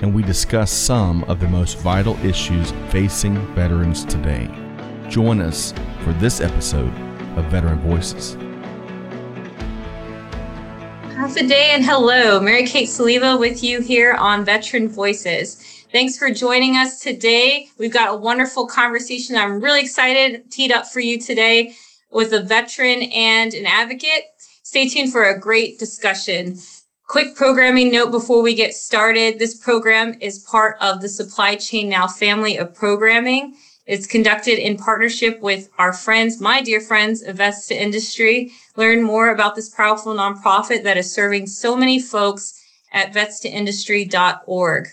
and we discuss some of the most vital issues facing veterans today. Join us for this episode of Veteran Voices. Half a day and hello, Mary-Kate Saliva with you here on Veteran Voices. Thanks for joining us today. We've got a wonderful conversation. I'm really excited, teed up for you today with a veteran and an advocate. Stay tuned for a great discussion. Quick programming note before we get started. This program is part of the Supply Chain Now family of programming. It's conducted in partnership with our friends, my dear friends, Vesta Industry. Learn more about this powerful nonprofit that is serving so many folks at VetsToIndustry.org.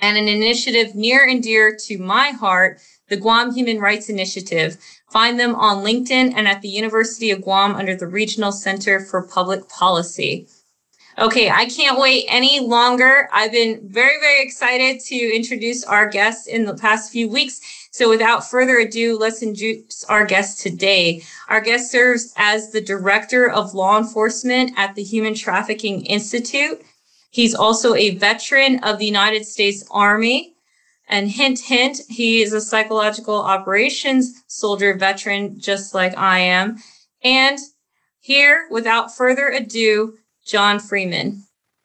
And an initiative near and dear to my heart, the Guam Human Rights Initiative. Find them on LinkedIn and at the University of Guam under the Regional Center for Public Policy. Okay, I can't wait any longer. I've been very, very excited to introduce our guests in the past few weeks. So without further ado, let's introduce our guest today. Our guest serves as the Director of Law Enforcement at the Human Trafficking Institute. He's also a veteran of the United States Army. And hint, hint, he is a psychological operations soldier veteran, just like I am. And here, without further ado, John Freeman.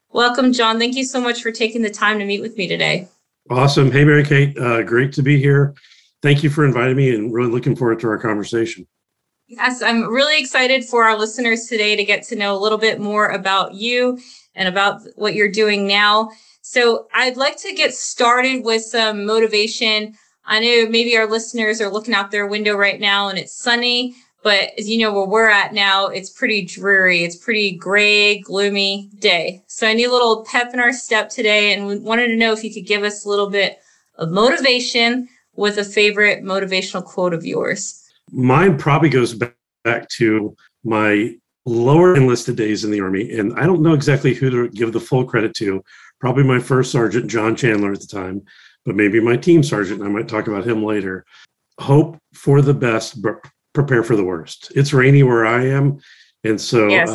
Welcome, John. Thank you so much for taking the time to meet with me today. Awesome. Hey, Mary-Kate. Great to be here. Thank you for inviting me and really looking forward to our conversation. Yes, I'm really excited for our listeners today to get to know a little bit more about you and about what you're doing now. So I'd like to get started with some motivation. I know maybe our listeners are looking out their window right now and it's sunny. But as you know, where we're at now, it's pretty dreary. It's pretty gray, gloomy day. So I need a little pep in our step today. And we wanted to know if you could give us a little bit of motivation with a favorite motivational quote of yours. Mine probably goes back to my lower enlisted days in the Army. And I don't know exactly who to give the full credit to. Probably my first sergeant, John Chandler at the time, but maybe my team sergeant. I might talk about him later. Hope for the best, but prepare for the worst. It's rainy where I am. And so yes.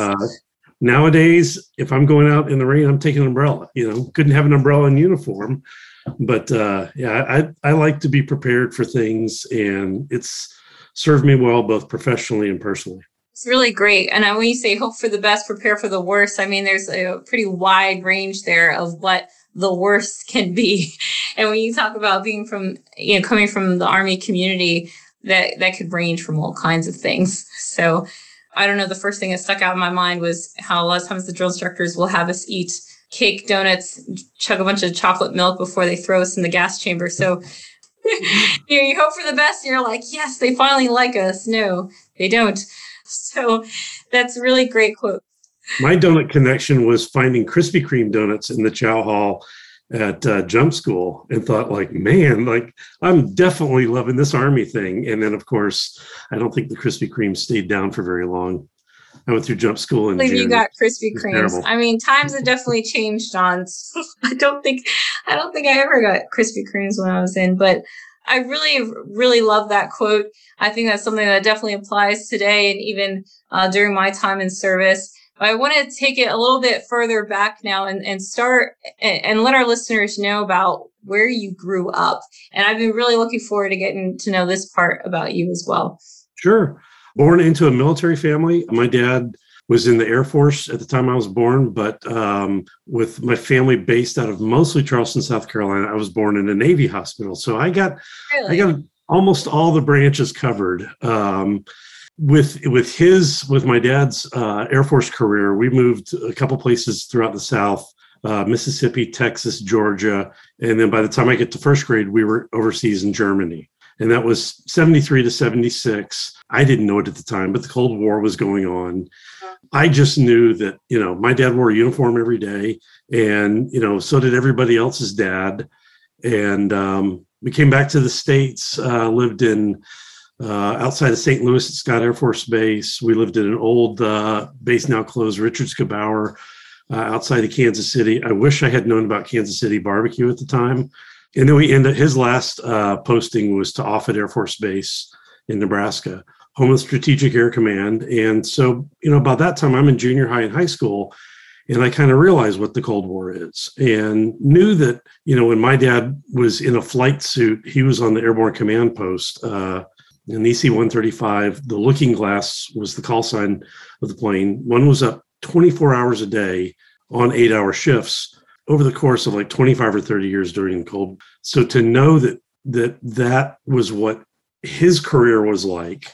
Nowadays, if I'm going out in the rain, I'm taking an umbrella, couldn't have an umbrella in uniform. But I like to be prepared for things, and it's served me well, both professionally and personally. It's really great. And when you say hope for the best, prepare for the worst, I mean, there's a pretty wide range there of what the worst can be. And when you talk about being from, coming from the Army community, that could range from all kinds of things. So I don't know, the first thing that stuck out in my mind was how a lot of times the drill instructors will have us eat cake, donuts, chug a bunch of chocolate milk before they throw us in the gas chamber. So you hope for the best and you're like, yes, they finally like us. No, they don't. So that's a really great quote. My donut connection was finding Krispy Kreme donuts in the chow hall at jump school and thought I'm definitely loving this Army thing. And then, of course, I don't think the Krispy Kreme stayed down for very long. I went through jump school in June. You got Krispy Kremes. I mean, times have definitely changed, John. I don't think I ever got Krispy Kremes when I was in, but I really, really love that quote. I think that's something that definitely applies today and even during my time in service. I want to take it a little bit further back now and start and let our listeners know about where you grew up. And I've been really looking forward to getting to know this part about you as well. Sure. Born into a military family. My dad was in the Air Force at the time I was born, but with my family based out of mostly Charleston, South Carolina, I was born in a Navy hospital. So I got I got almost all the branches covered. With my dad's Air Force career, we moved a couple places throughout the South, Mississippi, Texas, Georgia. And then by the time I get to first grade, we were overseas in Germany. And that was 73 to 76. I didn't know it at the time, but the Cold War was going on. I just knew that, my dad wore a uniform every day. And, so did everybody else's dad. And We came back to the States, lived in outside of St. Louis at Scott Air Force Base. We lived in an old base, now closed, Richards-Gebaur, outside of Kansas City. I wish I had known about Kansas City barbecue at the time. And then we ended, his last posting was to Offutt Air Force Base in Nebraska, home of Strategic Air Command. And so, you know, by that time I'm in junior high and high school, and I kind of realized what the Cold War is and knew that, you know, when my dad was in a flight suit, he was on the airborne command post, in EC-135, the looking glass was the call sign of the plane. One was up 24 hours a day on 8-hour shifts over the course of like 25 or 30 years during the Cold War. So to know that was what his career was like,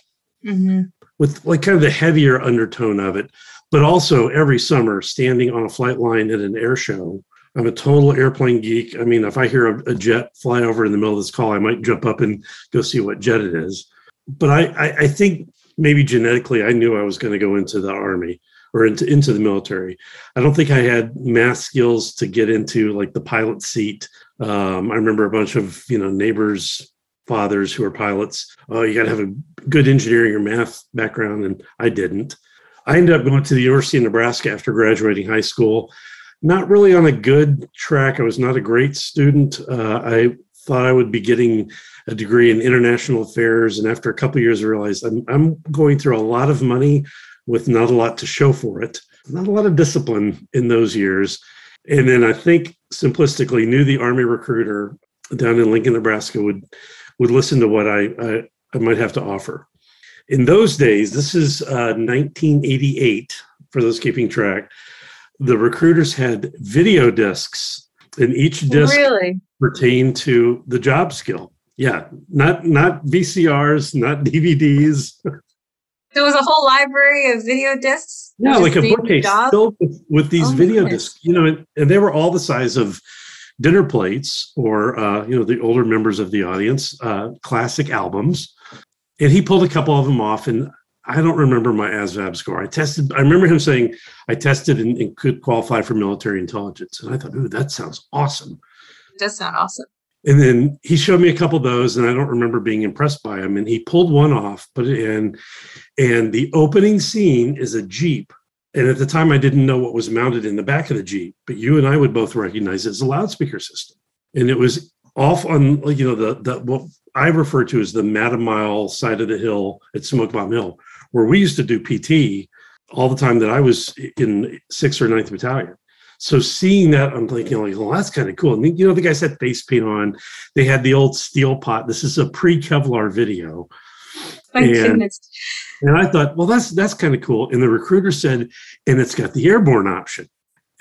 mm-hmm. with like kind of the heavier undertone of it, but also every summer standing on a flight line at an air show. I'm a total airplane geek. I mean, if I hear a jet fly over in the middle of this call, I might jump up and go see what jet it is. But I think maybe genetically I knew I was going to go into the Army or into the military. I don't think I had math skills to get into like the pilot seat. I remember a bunch of, you know, neighbors, fathers who are pilots. Oh, you got to have a good engineering or math background. And I didn't. I ended up going to the University of Nebraska after graduating high school. Not really on a good track. I was not a great student. I thought I would be getting a degree in international affairs. And after a couple of years, I realized I'm going through a lot of money with not a lot to show for it, not a lot of discipline in those years. And then I think simplistically knew the Army recruiter down in Lincoln, Nebraska would listen to what I might have to offer. In those days, this is 1988, for those keeping track, the recruiters had video discs, and each disc pertained to the job skill. Yeah, not VCRs, not DVDs. There was a whole library of video discs? Yeah, like a bookcase filled with these video discs. You know, and they were all the size of dinner plates or, you know, the older members of the audience, classic albums. And he pulled a couple of them off, and I don't remember my ASVAB score. I remember him saying I tested and could qualify for military intelligence. And I thought, ooh, that sounds awesome. It does sound awesome. And then he showed me a couple of those, and I don't remember being impressed by him. And he pulled one off, put it in, and the opening scene is a Jeep. And at the time, I didn't know what was mounted in the back of the Jeep, but you and I would both recognize it as a loudspeaker system. And it was off on, you know, the what I refer to as the Matamile side of the hill at Smoke Bomb Hill, where we used to do PT all the time that I was in 6th or 9th Battalion. So seeing that, I'm thinking, like, well, that's kind of cool. And, you know, the guys had face paint on. They had the old steel pot. This is a pre-Kevlar video. Thank goodness. And I thought, well, that's kind of cool. And the recruiter said, and it's got the airborne option.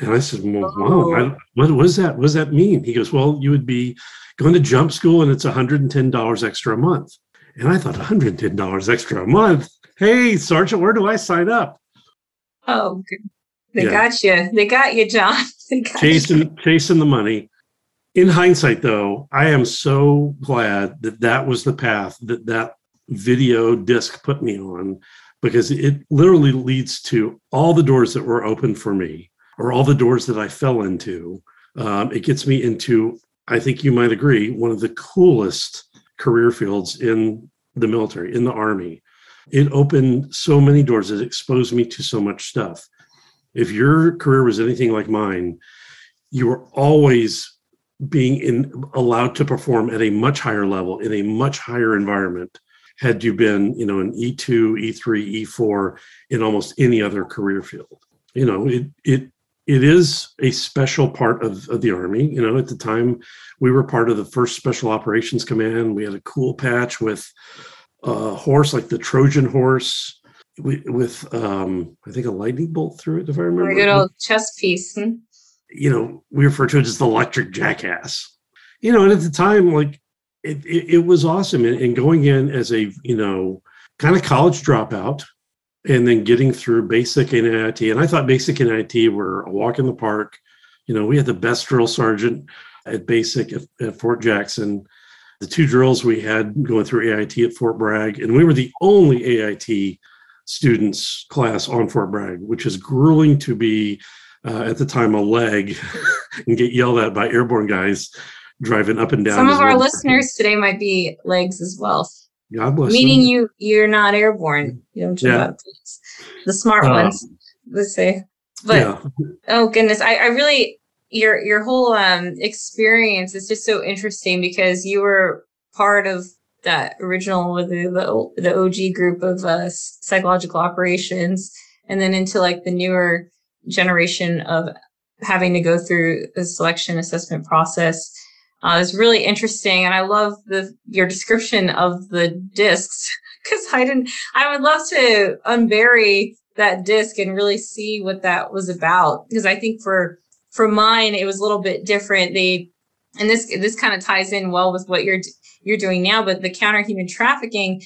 And I said, well, wow, what is that? What does that mean? He goes, well, you would be going to jump school, and it's $110 extra a month. And I thought, $110 extra a month? Hey, Sergeant, where do I sign up? Oh, they got you. They got you, John. They got chasing the money. In hindsight, though, I am so glad that was the path that video disc put me on, because it literally leads to all the doors that were open for me, or all the doors that I fell into. It gets me into, I think you might agree, one of the coolest career fields in the military, in the Army. It opened so many doors. It exposed me to so much stuff. If your career was anything like mine, you were always being allowed to perform at a much higher level, in a much higher environment, had you been, you know, an E2, E3, E4 in almost any other career field. You know, it is a special part of the Army. You know, at the time, we were part of the 1st Special Operations Command. We had a cool patch with a horse, like the Trojan horse, with, I think, a lightning bolt through it, if I remember. A good old chess piece. Hmm? You know, we refer to it as the electric jackass. You know, and at the time, like, it was awesome. And going in as a, you know, kind of college dropout, and then getting through basic and IT. And I thought basic and IT were a walk in the park. You know, we had the best drill sergeant at basic at Fort Jackson. The 2 drills we had going through AIT at Fort Bragg. And we were the only AIT students class on Fort Bragg, which is grueling to be, at the time, a leg and get yelled at by airborne guys driving up and down. Some of our listeners today might be legs as well. God bless. Meaning them. You're not airborne. You don't jump out of planes. The smart ones, let's say. But oh goodness, I really your whole experience is just so interesting because you were part of that original with the OG group of psychological operations, and then into like the newer generation of having to go through the selection assessment process. It's really interesting, and I love your description of the discs because I would love to unbury that disc and really see what that was about, because I think for mine it was a little bit different. And this kind of ties in well with what you're doing now, but the counter human trafficking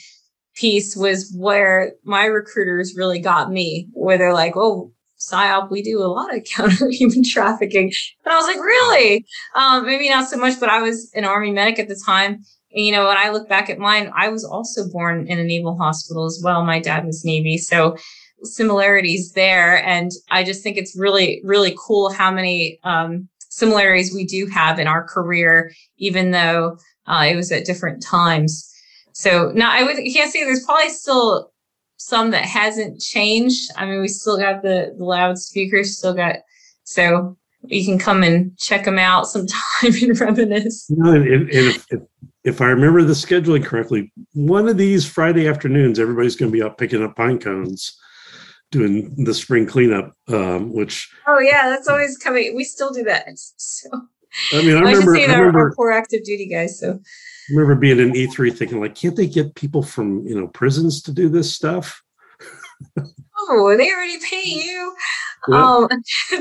piece was where my recruiters really got me, where they're like, oh, PSYOP, we do a lot of counter human trafficking. And I was like, really? Maybe not so much, but I was an Army medic at the time. And, when I look back at mine, I was also born in a naval hospital as well. My dad was Navy. So similarities there. And I just think it's really, really cool how many similarities we do have in our career, even though it was at different times. So now I can't say there's probably still some that hasn't changed. I mean, we still got the loudspeakers, so you can come and check them out sometime and reminisce. No, and if I remember the scheduling correctly, one of these Friday afternoons, everybody's going to be out picking up pine cones, doing the spring cleanup, which. Oh yeah, that's always coming. We still do that. So. I mean, I remember our poor active duty guys. So I remember being in E3 thinking, like, can't they get people from prisons to do this stuff? Oh, they already pay you. Yeah.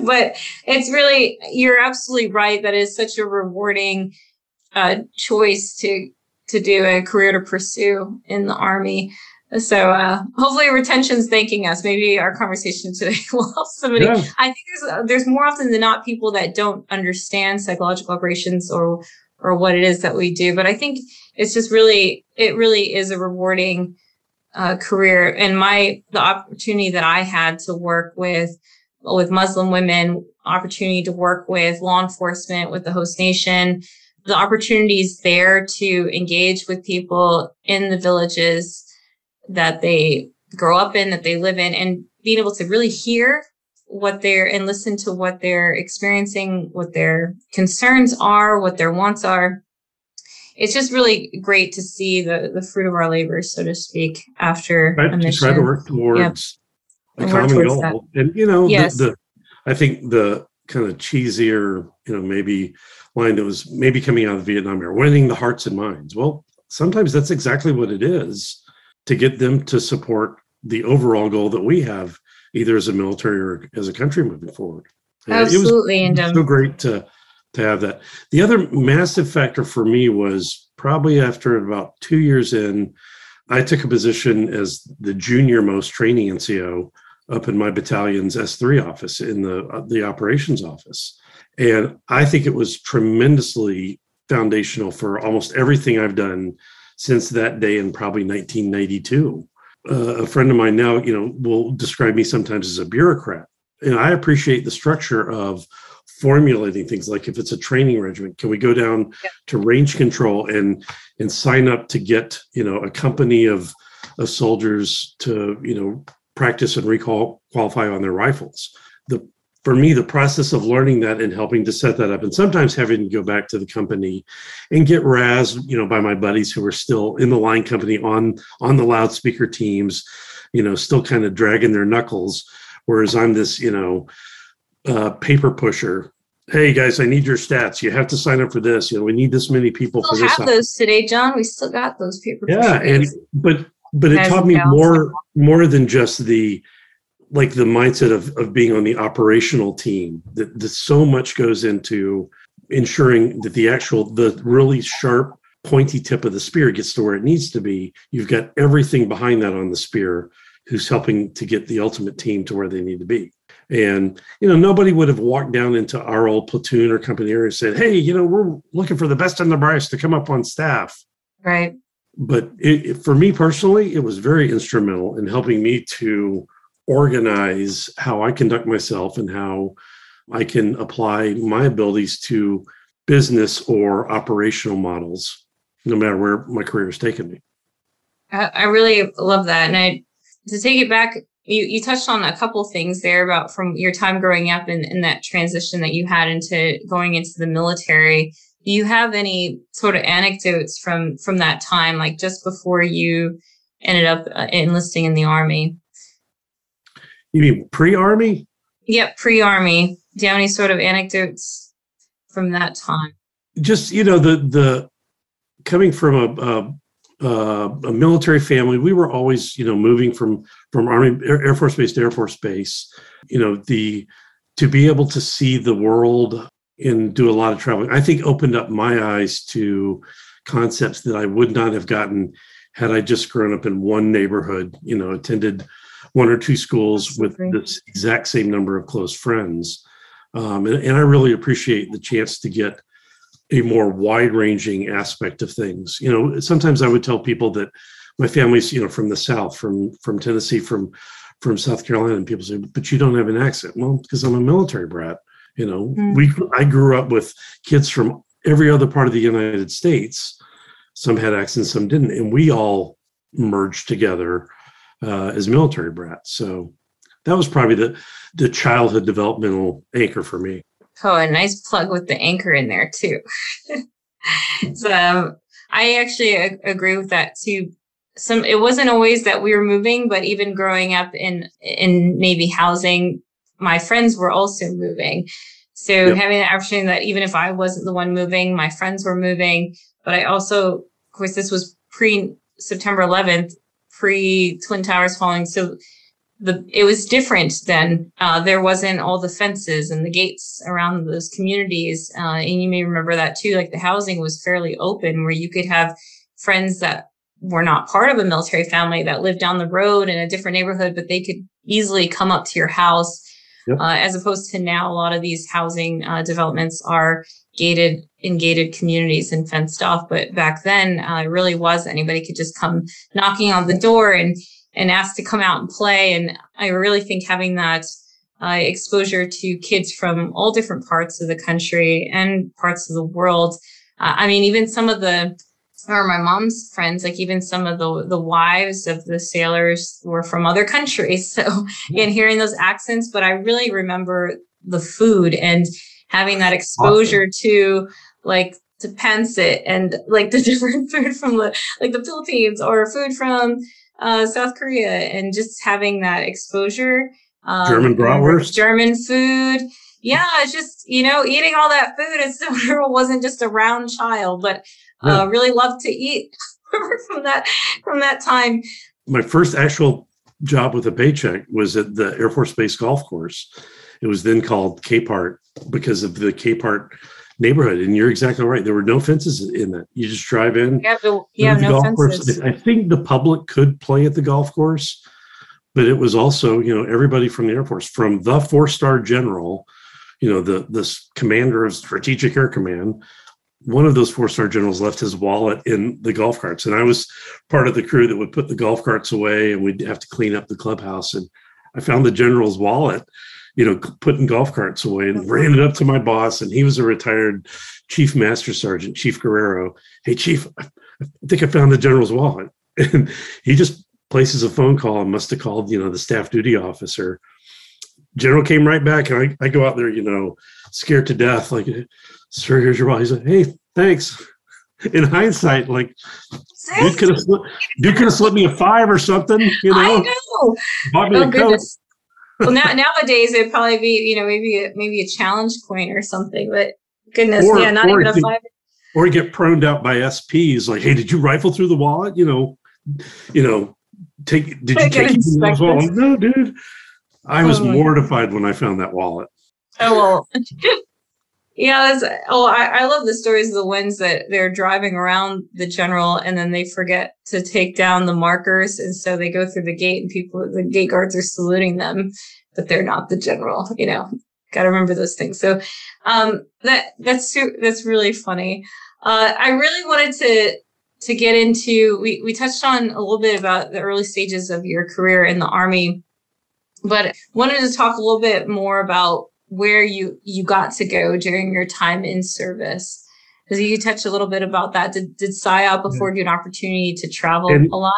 But it's really, you're absolutely right. That is such a rewarding choice to do, a career to pursue in the Army. So hopefully retention's thanking us. Maybe our conversation today will help somebody. Yeah. I think there's more often than not people that don't understand psychological operations or what it is that we do. But I think it's just really is a rewarding career. And the opportunity that I had to work with Muslim women, opportunity to work with law enforcement, with the host nation, the opportunities there to engage with people in the villages that they grow up in, that they live in, and being able to really hear and listen to what they're experiencing, what their concerns are, what their wants are. It's just really great to see the fruit of our labor, so to speak, after a mission. Try to work towards a common goal. And, yes. I think the kind of cheesier, maybe line that was maybe coming out of Vietnam, or winning the hearts and minds. Well, sometimes that's exactly what it is, to get them to support the overall goal that we have, either as a military or as a country moving forward. Absolutely. And so great to have that. The other massive factor for me was probably after about 2 years in, I took a position as the junior most trainee NCO up in my battalion's S3 office, in the operations office. And I think it was tremendously foundational for almost everything I've done since that day in probably 1992. A friend of mine now, will describe me sometimes as a bureaucrat. And I appreciate the structure of formulating things. Like if it's a training regiment, can we go down to range control and sign up to get, a company of soldiers to, practice and recall qualify on their rifles. For me, the process of learning that and helping to set that up, and sometimes having to go back to the company and get razzed, by my buddies who were still in the line company on the loudspeaker teams, still kind of dragging their knuckles, whereas I'm this, paper pusher. Hey guys, I need your stats. You have to sign up for this. We need this many people. We still have those today, John. We still got those paper pushers. Yeah, but it taught me more than just the mindset of being on the operational team, that so much goes into ensuring that the really sharp, pointy tip of the spear gets to where it needs to be. You've got everything behind that on the spear who's helping to get the ultimate team to where they need to be. And, nobody would have walked down into our old platoon or company area and said, hey, we're looking for the best and the brightest to come up on staff. Right. But for me personally, it was very instrumental in helping me to organize how I conduct myself and how I can apply my abilities to business or operational models, no matter where my career has taken me. I really love that. And to take it back, you touched on a couple things there about from your time growing up and that transition that you had into going into the military. Do you have any sort of anecdotes from that time, like just before you ended up enlisting in the Army? You mean pre-Army? Yep, pre-Army. Do you have any sort of anecdotes from that time? Just, the coming from a military family, we were always, moving from Army Air Force Base to Air Force Base, to be able to see the world and do a lot of traveling, I think opened up my eyes to concepts that I would not have gotten had I just grown up in one neighborhood, attended one or two schools with this exact same number of close friends. And I really appreciate the chance to get a more wide-ranging aspect of things. Sometimes I would tell people that my family's, from the South, from Tennessee, from South Carolina, and people say, but you don't have an accent. Well, because I'm a military brat. I grew up with kids from every other part of the United States. Some had accents, some didn't. And we all merged together as military brats. So that was probably the childhood developmental anchor for me. Oh, a nice plug with the anchor in there, too. So I actually agree with that, too. It wasn't always that we were moving, but even growing up in Navy housing, my friends were also moving. So yep. Having the opportunity that even if I wasn't the one moving, my friends were moving. But I also, of course, this was pre-September 11th, pre-Twin Towers falling. So it was different then. There wasn't all the fences and the gates around those communities. And you may remember that too, like the housing was fairly open where you could have friends that were not part of a military family that lived down the road in a different neighborhood, but they could easily come up to your house. Yep. As opposed to now, a lot of these housing developments are gated communities and fenced off. But back then, it really was anybody could just come knocking on the door and ask to come out and play. And I really think having that exposure to kids from all different parts of the country and parts of the world. Even some of my mom's friends, like even some of the wives of the sailors were from other countries. So, and hearing those accents, but I really remember the food and having that exposure to to pancit and the different food from the Philippines or food from South Korea, and just having that exposure. German bratwurst, German food. Yeah, it's just, eating all that food. It still wasn't just a round child, but really loved to eat from that time. My first actual job with a paycheck was at the Air Force Base golf course. It was then called Capehart because of the Capehart neighborhood. And you're exactly right. There were no fences in that. You just drive in. No fences. I think the public could play at the golf course, but it was also, everybody from the Air Force, from the four-star general, this commander of Strategic Air Command. One of those four-star generals left his wallet in the golf carts. And I was part of the crew that would put the golf carts away and we'd have to clean up the clubhouse. And I found the general's wallet, putting golf carts away, and ran it up to my boss. And he was a retired chief master sergeant, Chief Guerrero. Hey, Chief, I think I found the general's wallet. And he just places a phone call and must have called, the staff duty officer. General came right back, and I go out there, scared to death, sir, here's your wallet. He's like, hey, thanks. In hindsight, dude could have slipped me a $5 or something, I know. Bought me a Coke. Well, nowadays it'd probably be, maybe a challenge coin or something, but goodness, not even a $5. Or get proned out by SPs, like, hey, did you rifle through the wallet? Did you take it? No, dude. I was mortified when I found that wallet. Oh, well. Yeah. I love the stories of the ones that they're driving around the general and then they forget to take down the markers. And so they go through the gate and the gate guards are saluting them, but they're not the general, got to remember those things. So that's really funny. I really wanted to get into, we touched on a little bit about the early stages of your career in the Army, but wanted to talk a little bit more about where you got to go during your time in service. Because you touched a little bit about that. Did PSYOP afford you an opportunity to travel a lot?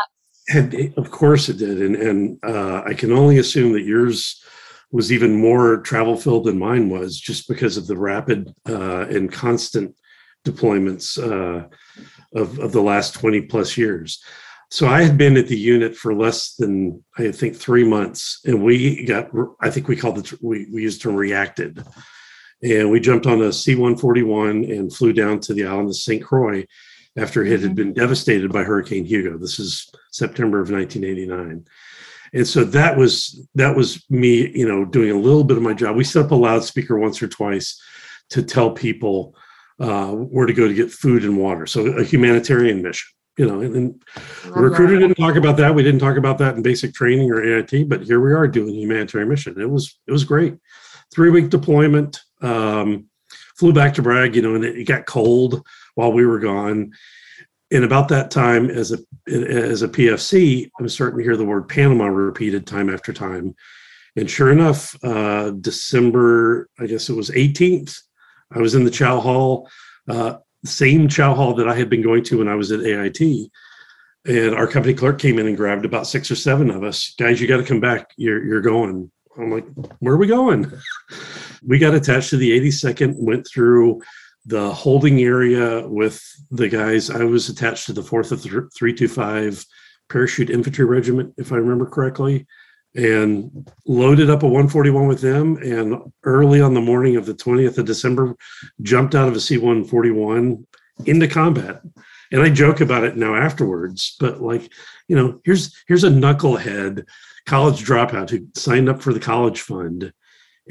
And of course it did. And I can only assume that yours was even more travel filled than mine was, just because of the rapid and constant deployments of the last 20 plus years. So I had been at the unit for less than, I think, 3 months, and we got, I think we called it, we used the term reacted. And we jumped on a C-141 and flew down to the island of St. Croix after it had been devastated by Hurricane Hugo. This is September of 1989. And so that was me, doing a little bit of my job. We set up a loudspeaker once or twice to tell people where to go to get food and water. So a humanitarian mission, and the recruiter didn't talk about that. We didn't talk about that in basic training or AIT, but here we are doing a humanitarian mission. It was great. 3-week deployment. Flew back to Bragg, and it got cold while we were gone. And about that time, as a PFC, I'm starting to hear the word Panama repeated time after time. And sure enough, December, I guess it was 18th, I was in the chow hall, same chow hall that I had been going to when I was at AIT. And our company clerk came in and grabbed about 6 or 7 of us. Guys, you got to come back. You're going. I'm like, where are we going? We got attached to the 82nd, went through the holding area with the guys. I was attached to the 4th of 325 Parachute Infantry Regiment, if I remember correctly, and loaded up a 141 with them. And early on the morning of the 20th of December, jumped out of a C-141 into combat. And I joke about it now afterwards, but here's a knucklehead college dropout who signed up for the college fund.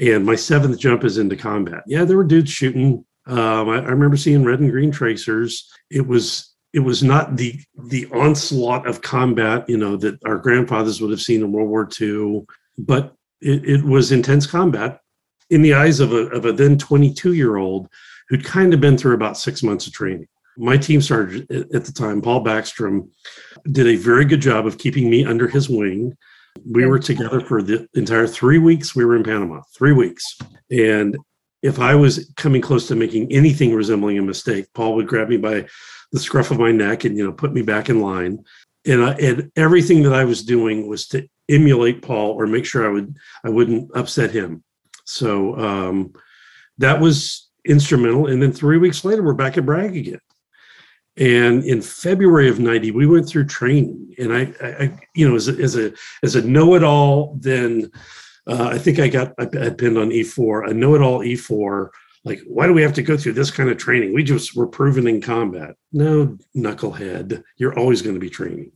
And my 7th jump is into combat. Yeah, there were dudes shooting. I remember seeing red and green tracers. It was not the onslaught of combat, that our grandfathers would have seen in World War II, but it was intense combat in the eyes of a then 22-year-old who'd kind of been through about 6 months of training. My team sergeant at the time, Paul Backstrom, did a very good job of keeping me under his wing. We were together for the entire 3 weeks. We were in Panama, 3 weeks. And if I was coming close to making anything resembling a mistake, Paul would grab me by the scruff of my neck and, put me back in line. And everything that I was doing was to emulate Paul or make sure I wouldn't upset him. So that was instrumental. And then 3 weeks later, we're back at Bragg again. And in February of 90, we went through training, and I as a know-it-all, then I think I pinned on E4, a know-it-all E4, like, why do we have to go through this kind of training? We just were proven in combat. No, knucklehead, you're always going to be training.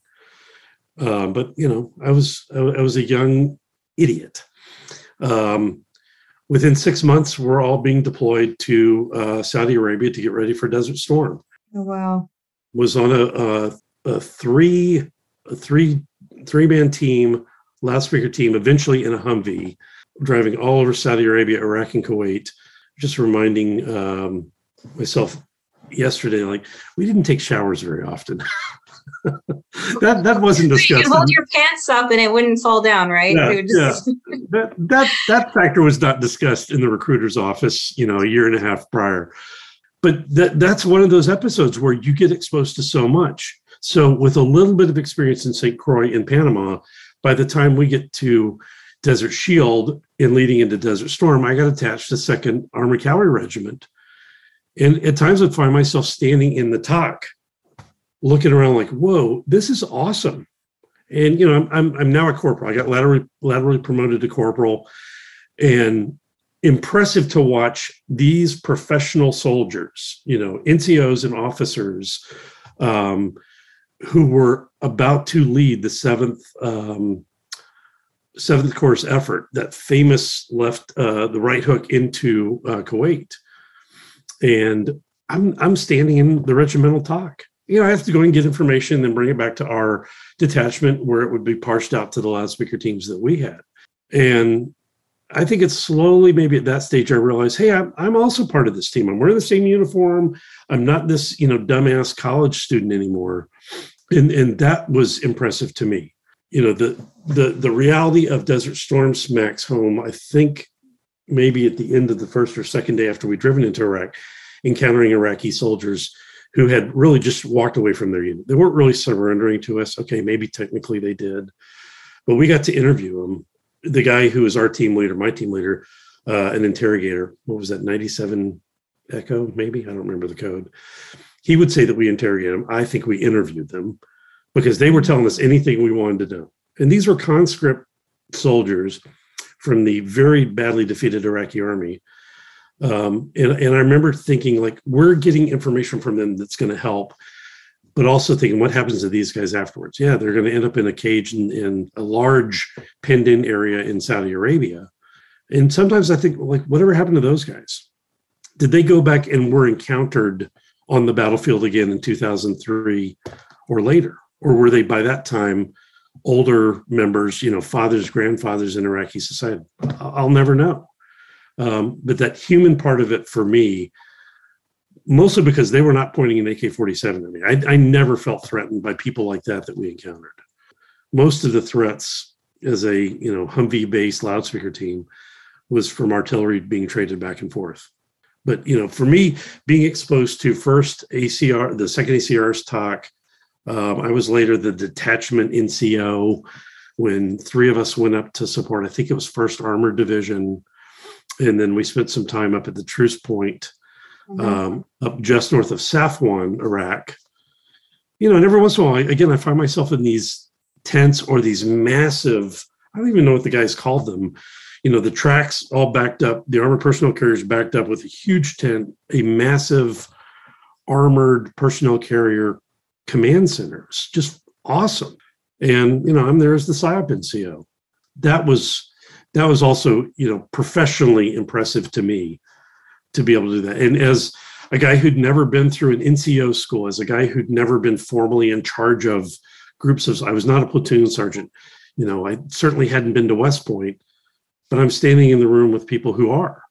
But I was a young idiot. Within 6 months, we're all being deployed to Saudi Arabia to get ready for Desert Storm. Oh, wow. Was on a three-man team, loudspeaker team, eventually in a Humvee, driving all over Saudi Arabia, Iraq, and Kuwait. Just reminding myself yesterday, we didn't take showers very often. that wasn't disgusting. You hold your pants up and it wouldn't fall down, right? Yeah, just... yeah. That factor was not discussed in the recruiter's office, a year and a half prior. But that's one of those episodes where you get exposed to so much. So with a little bit of experience in St. Croix in Panama, by the time we get to Desert Shield and leading into Desert Storm, I got attached to 2nd Armored Cavalry Regiment. And at times I'd find myself standing in the talk, looking around like, whoa, this is awesome. And, I'm now a corporal. I got laterally promoted to corporal. And impressive to watch these professional soldiers, NCOs and officers who were about to lead the 7th Corps effort, that famous the right hook into Kuwait. And I'm standing in the regimental talk. I have to go and get information and then bring it back to our detachment where it would be parsed out to the loudspeaker teams that we had. And I think it's slowly, maybe at that stage, I realized, hey, I'm also part of this team. I'm wearing the same uniform. I'm not this, dumbass college student anymore. And that was impressive to me. The reality of Desert Storm smacks home, I think, maybe at the end of the first or second day after we'd driven into Iraq, encountering Iraqi soldiers who had really just walked away from their unit. They weren't really surrendering to us. Okay, maybe technically they did, but we got to interview them. The guy who was our team leader, my team leader, an interrogator, what was that, 97 Echo, maybe? I don't remember the code. He would say that we interrogated them. I think we interviewed them because they were telling us anything we wanted to know. And these were conscript soldiers from the very badly defeated Iraqi army. And I remember thinking, like, we're getting information from them that's going to help, but also thinking, what happens to these guys afterwards? Yeah, they're going to end up in a cage in a large penned-in area in Saudi Arabia. And sometimes I think, like, whatever happened to those guys? Did they go back and were encountered on the battlefield again in 2003 or later? Or were they by that time older members, you know, fathers, grandfathers in Iraqi society? I'll never know. But that human part of it for me, mostly because they were not pointing an AK-47 at me. I never felt threatened by people like that we encountered. Most of the threats as a, you know, Humvee-based loudspeaker team was from artillery being traded back and forth. But, you know, for me, being exposed to first ACR, the second ACR's talk, I was later the detachment NCO when three of us went up to support, I think it was 1st Armored Division. And then we spent some time up at the Truce Point, up just north of Safwan, Iraq. You know, and every once in a while, I find myself in these tents or these massive, I don't even know what the guys called them. You know, the tracks all backed up, the armored personnel carriers backed up with a huge tent, a massive armored personnel carrier command center. It's just awesome. And, you know, I'm there as the PSYOP NCO. That was also, you know, professionally impressive to me to be able to do that. And as a guy who'd never been through an NCO school, as a guy who'd never been formally in charge of groups of, I was not a platoon sergeant. You know, I certainly hadn't been to West Point, but I'm standing in the room with people who are.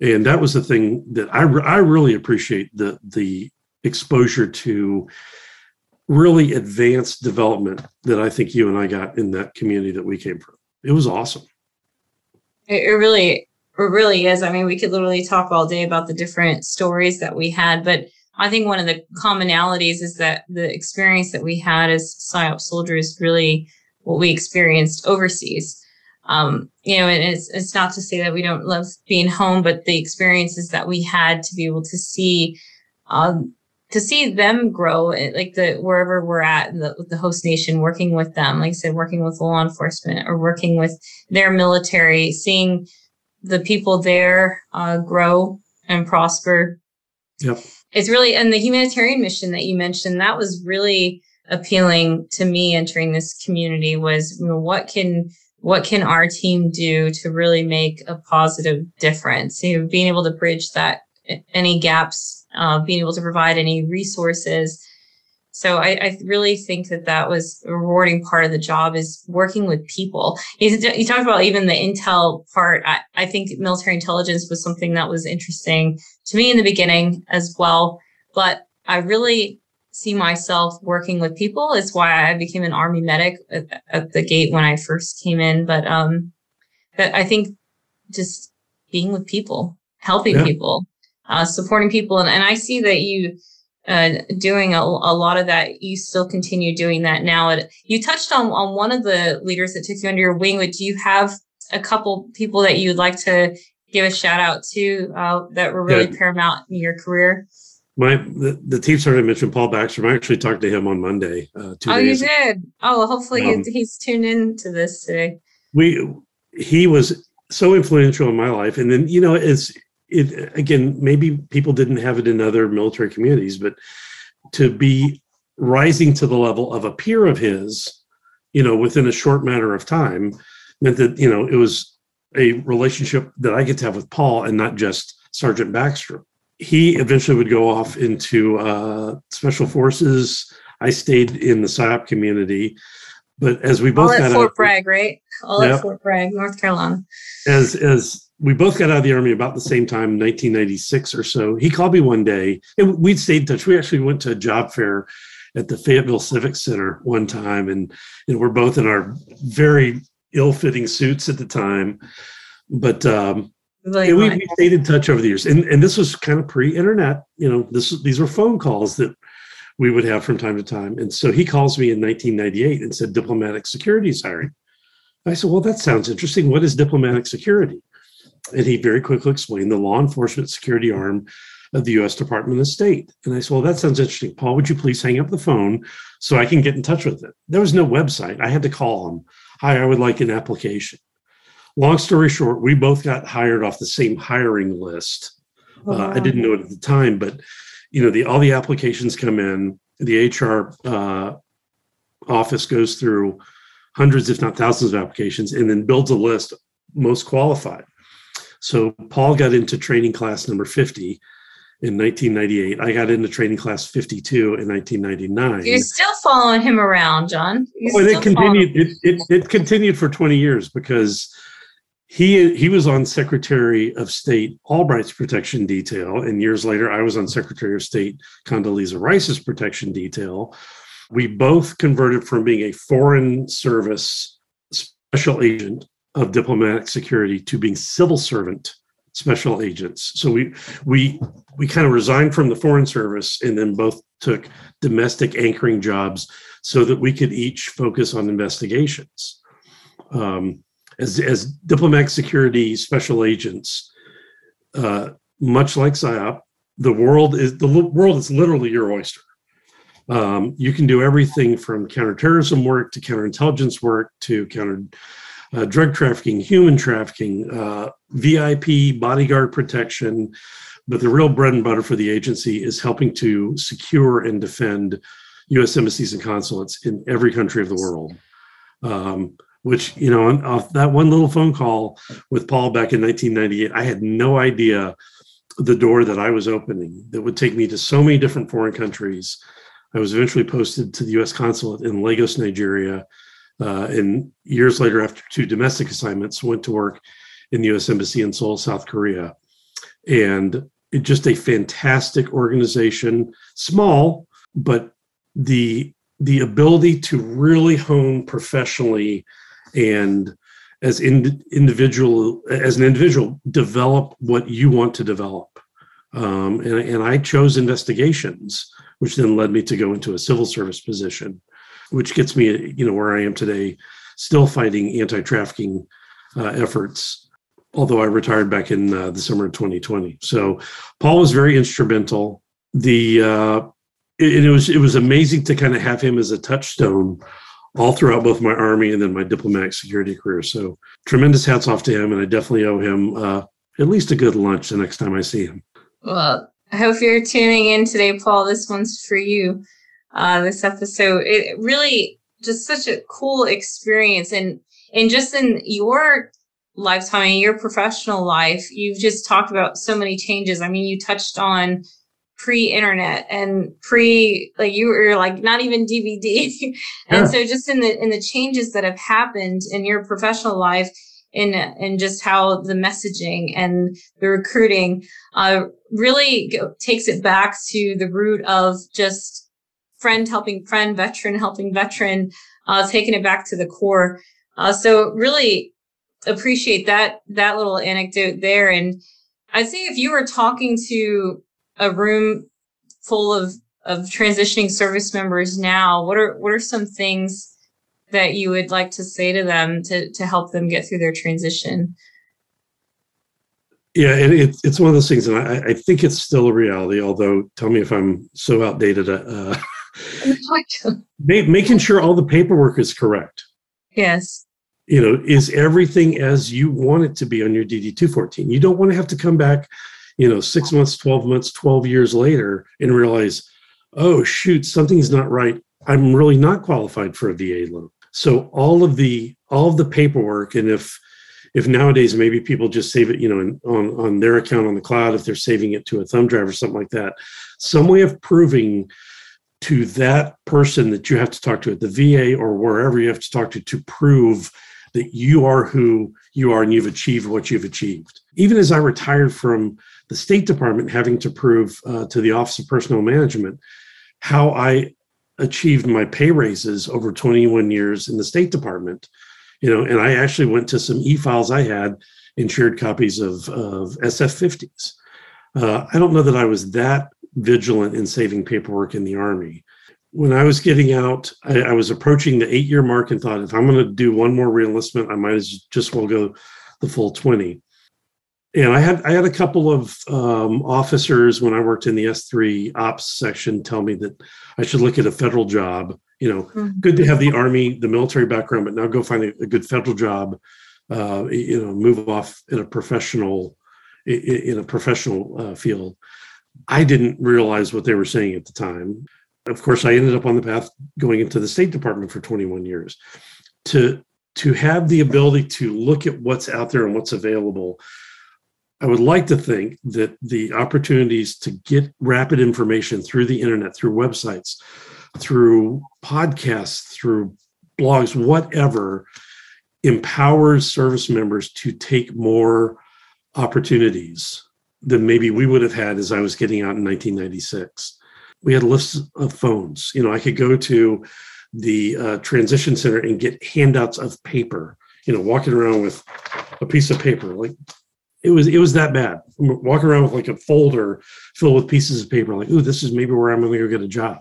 And that was the thing that I really appreciate, the exposure to really advanced development that I think you and I got in that community that we came from. It was awesome. It really is. I mean, we could literally talk all day about the different stories that we had, but I think one of the commonalities is that the experience that we had as PSYOP soldiers, really what we experienced overseas. You know, and it's not to say that we don't love being home, but the experiences that we had to be able to see them grow, like wherever we're at, the host nation, working with them, like I said, working with law enforcement or working with their military, seeing the people there grow and prosper. Yep. It's really, and the humanitarian mission that you mentioned, that was really appealing to me entering this community, was, you know, what can our team do to really make a positive difference? You know, being able to bridge that, any gaps, being able to provide any resources. So I really think that was a rewarding part of the job, is working with people. You talked about even the intel part. I think military intelligence was something that was interesting to me in the beginning as well. But I really see myself working with people. It's why I became an Army medic at the gate when I first came in. But I think just being with people, helping people, supporting people. And I see that you doing a lot of that. You still continue doing that now. You touched on one of the leaders that took you under your wing. But do you have a couple people that you'd like to give a shout out to that were really paramount in your career? The Chief Sergeant mentioned Paul Baxter. I actually talked to him on Monday. You did? Oh, well, hopefully he's tuned in to this today. He was so influential in my life. And then, you know, it again, maybe people didn't have it in other military communities, but to be rising to the level of a peer of his, you know, within a short matter of time meant that, you know, it was a relationship that I get to have with Paul and not just Sergeant Baxter. He eventually would go off into special forces. I stayed in the PSYOP community, but as we both got out of Fort Bragg, right? All at Fort Bragg, North Carolina. As we both got out of the Army about the same time, 1996 or so, he called me one day, and we'd stayed in touch. We actually went to a job fair at the Fayetteville Civic Center one time, and we're both in our very ill-fitting suits at the time. But Really we stayed in touch over the years. And this was kind of pre-internet. You know, these were phone calls that we would have from time to time. And so he calls me in 1998 and said, diplomatic security is hiring. I said, well, that sounds interesting. What is diplomatic security? And he very quickly explained the law enforcement security arm of the U.S. Department of State. And I said, well, that sounds interesting. Paul, would you please hang up the phone so I can get in touch with it? There was no website. I had to call him. Hi, I would like an application. Long story short, we both got hired off the same hiring list. Oh, wow. I didn't know it at the time, but you know, all the applications come in. The HR office goes through hundreds, if not thousands, of applications, and then builds a list most qualified. So Paul got into training class number 50 in 1998. I got into training class 52 in 1999. You're still following him around, John. It continued for 20 years because he was on Secretary of State Albright's protection detail. And years later, I was on Secretary of State Condoleezza Rice's protection detail. We both converted from being a foreign service special agent of diplomatic security to being civil servant special agents. So we kind of resigned from the foreign service and then both took domestic anchoring jobs so that we could each focus on investigations. As diplomatic security special agents, much like PSYOP, the world is literally your oyster. You can do everything from counterterrorism work to counterintelligence work to drug trafficking, human trafficking, VIP, bodyguard protection. But the real bread and butter for the agency is helping to secure and defend U.S. embassies and consulates in every country of the world. Which, you know, off that one little phone call with Paul back in 1998, I had no idea the door that I was opening that would take me to so many different foreign countries. I was eventually posted to the U.S. consulate in Lagos, Nigeria, and years later, after two domestic assignments, went to work in the U.S. Embassy in Seoul, South Korea. And it's just a fantastic organization, small, but the ability to really hone professionally and as an individual, develop what you want to develop. And I chose investigations, which then led me to go into a civil service position, which gets me, you know, where I am today, still fighting anti-trafficking efforts, although I retired back in the summer of 2020. So Paul was very instrumental. It was amazing to kind of have him as a touchstone all throughout both my Army and then my diplomatic security career. So tremendous hats off to him, and I definitely owe him at least a good lunch the next time I see him. Well, I hope you're tuning in today, Paul. This one's for you, this episode. It really just such a cool experience. And just in your lifetime, in your professional life, you've just talked about so many changes. I mean, you touched on pre-internet and you were like not even DVD. And yeah. So just in the changes that have happened in your professional life, and just how the messaging and the recruiting really takes it back to the root of just friend helping friend, veteran helping veteran, taking it back to the core. So really appreciate that little anecdote there. And I'd say if you were talking to a room full of transitioning service members now, what are some things that you would like to say to them to help them get through their transition? Yeah, and it's one of those things, and I think it's still a reality, although tell me if I'm so outdated. Making sure all the paperwork is correct. Yes. You know, is everything as you want it to be on your DD-214? You don't want to have to come back, you know, 6 months, 12 months, 12 years later and realize, oh, shoot, something's not right. I'm really not qualified for a VA loan. So all of the paperwork, and if nowadays maybe people just save it, you know, on their account on the cloud, if they're saving it to a thumb drive or something like that, some way of proving to that person that you have to talk to at the VA or wherever you have to talk to prove that you are who you are and you've achieved what you've achieved. Even as I retired from the State Department, having to prove to the Office of Personnel Management how I achieved my pay raises over 21 years in the State Department, you know, and I actually went to some e-files I had in shared copies of SF-50s. I don't know that I was that vigilant in saving paperwork in the Army. When I was getting out, I was approaching the 8-year mark and thought, if I'm going to do one more reenlistment, I might as just well go the full 20. And I had a couple of officers when I worked in the S3 ops section tell me that I should look at a federal job. You know, good to have the Army, the military background, but now go find a good federal job. You know, move off in a professional field. I didn't realize what they were saying at the time. Of course, I ended up on the path going into the State Department for 21 years. To have the ability to look at what's out there and what's available, I would like to think that the opportunities to get rapid information through the internet, through websites, through podcasts, through blogs, whatever, empowers service members to take more opportunities than maybe we would have had as I was getting out in 1996. We had lists of phones. You know, I could go to the transition center and get handouts of paper, you know, walking around with a piece of paper. Like, it was that bad. I'm walking around with like a folder filled with pieces of paper, like, ooh, this is maybe where I'm going to go get a job.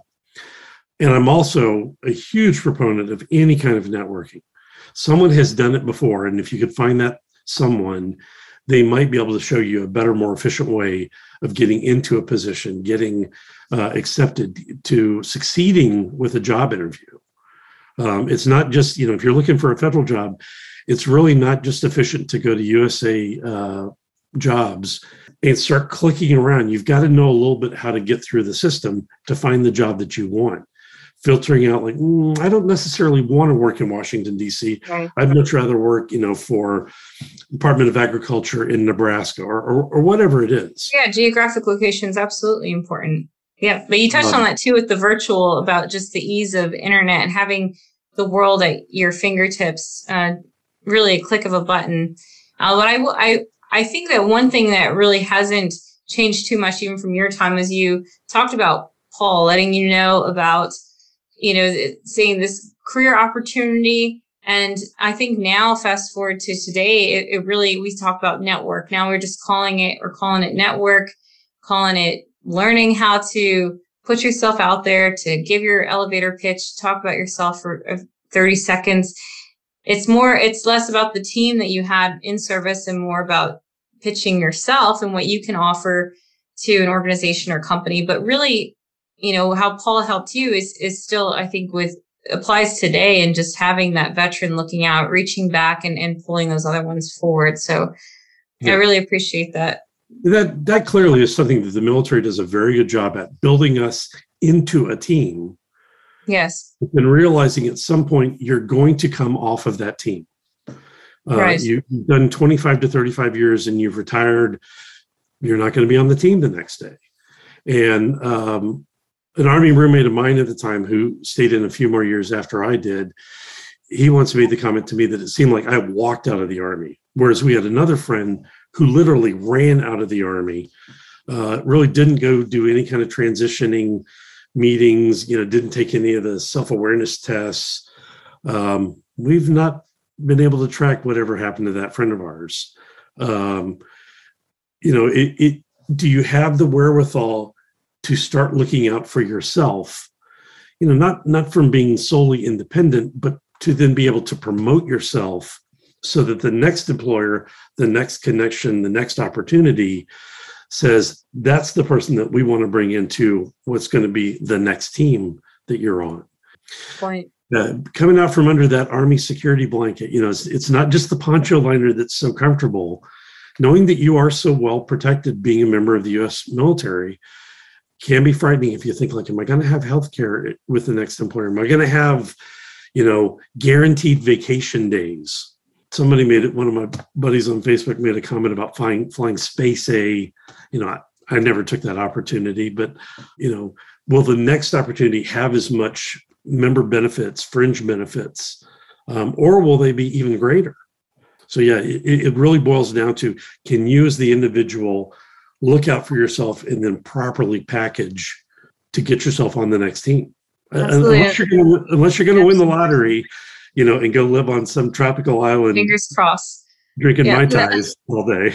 And I'm also a huge proponent of any kind of networking. Someone has done it before, and if you could find that someone, they might be able to show you a better, more efficient way of getting into a position, getting accepted, to succeeding with a job interview. It's not just, you know, if you're looking for a federal job, it's really not just efficient to go to USA jobs and start clicking around. You've got to know a little bit how to get through the system to find the job that you want. Filtering out like, I don't necessarily want to work in Washington, D.C. Right. I'd much rather work, you know, for Department of Agriculture in Nebraska or whatever it is. Yeah, geographic location is absolutely important. Yeah, but you touched on that too with the virtual, about just the ease of internet and having the world at your fingertips, really a click of a button. But I think that one thing that really hasn't changed too much, even from your time, is you talked about Paul letting you know about, you know, seeing this career opportunity. And I think now, fast forward to today, it really, we talk about network. Now we're just calling it network, calling it learning how to put yourself out there, to give your elevator pitch, talk about yourself for 30 seconds. It's less about the team that you had in service and more about pitching yourself and what you can offer to an organization or company. But really, you know, how Paul helped you is still, I think, applies today, and just having that veteran looking out, reaching back and pulling those other ones forward. So yeah. I really appreciate that. That clearly is something that the military does a very good job at, building us into a team. Yes. And realizing at some point you're going to come off of that team. Right. You've done 25 to 35 years and you've retired. You're not going to be on the team the next day. And, an Army roommate of mine at the time, who stayed in a few more years after I did, he once made the comment to me that it seemed like I walked out of the Army, whereas we had another friend who literally ran out of the Army, really didn't go do any kind of transitioning meetings, you know, didn't take any of the self-awareness tests. We've not been able to track whatever happened to that friend of ours. You know, do you have the wherewithal to start looking out for yourself, you know, not from being solely independent, but to then be able to promote yourself so that the next employer, the next connection, the next opportunity says, that's the person that we want to bring into what's going to be the next team that you're on. Right. Coming out from under that Army security blanket, you know, it's not just the poncho liner that's so comfortable. Knowing that you are so well protected being a member of the U.S. military can be frightening if you think like, am I going to have health care with the next employer? Am I going to have, you know, guaranteed vacation days? Somebody made it, one of my buddies on Facebook made a comment about flying Space A. You know, I never took that opportunity, but, you know, will the next opportunity have as much member benefits, fringe benefits, or will they be even greater? So yeah, it really boils down to, can you as the individual look out for yourself and then properly package to get yourself on the next team. Unless you're going to win the lottery, you know, and go live on some tropical island. Fingers crossed. Drinking Mai Tais all day.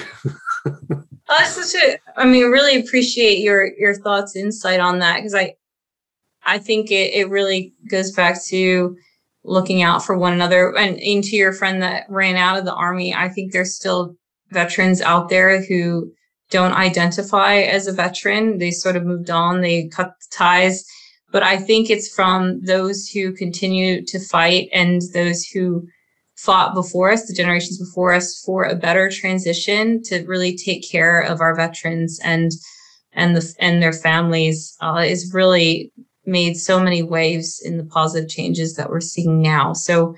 Really appreciate your thoughts, insight on that, because I think it really goes back to looking out for one another. And to your friend that ran out of the Army, I think there's still veterans out there who don't identify as a veteran. They sort of moved on. They cut the ties. But I think it's from those who continue to fight and those who fought before us, the generations before us, for a better transition, to really take care of our veterans and their families is really made so many waves in the positive changes that we're seeing now. So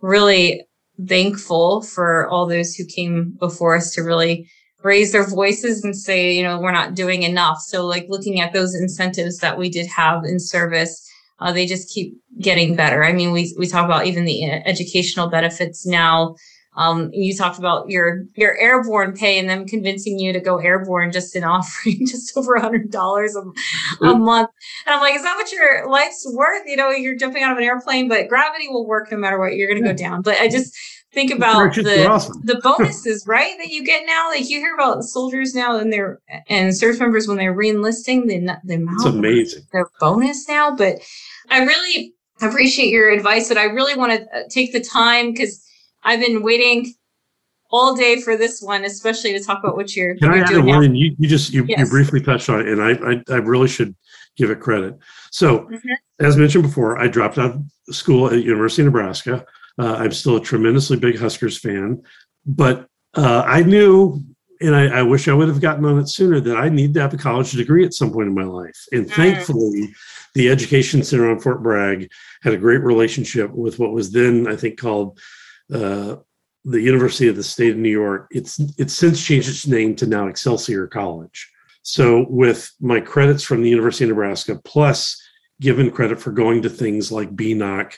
really thankful for all those who came before us to really raise their voices and say, we're not doing enough. So looking at those incentives that we did have in service, they just keep getting better. I mean, we talk about even the educational benefits now. You talked about your airborne pay and them convincing you to go airborne just in offering just over $100 a month. And I'm like, is that what your life's worth? You're jumping out of an airplane, but gravity will work no matter what. You're going to go down. But I just think about the bonuses, right, that you get now. You hear about soldiers now and service members when they're re-enlisting, the amount it's amazing. Their bonus now. But I really appreciate your advice, but I really want to take the time because I've been waiting all day for this one, especially to talk about what you're doing. Can I add one? You briefly touched on it, and I really should give it credit. So, as mentioned before, I dropped out of school at University of Nebraska. I'm still a tremendously big Huskers fan, but I knew, and I wish I would have gotten on it sooner, that I need to have a college degree at some point in my life. And thankfully, the Education Center on Fort Bragg had a great relationship with what was then, I think, called the University of the State of New York. It's since changed its name to now Excelsior College. So with my credits from the University of Nebraska, plus given credit for going to things like BNOC,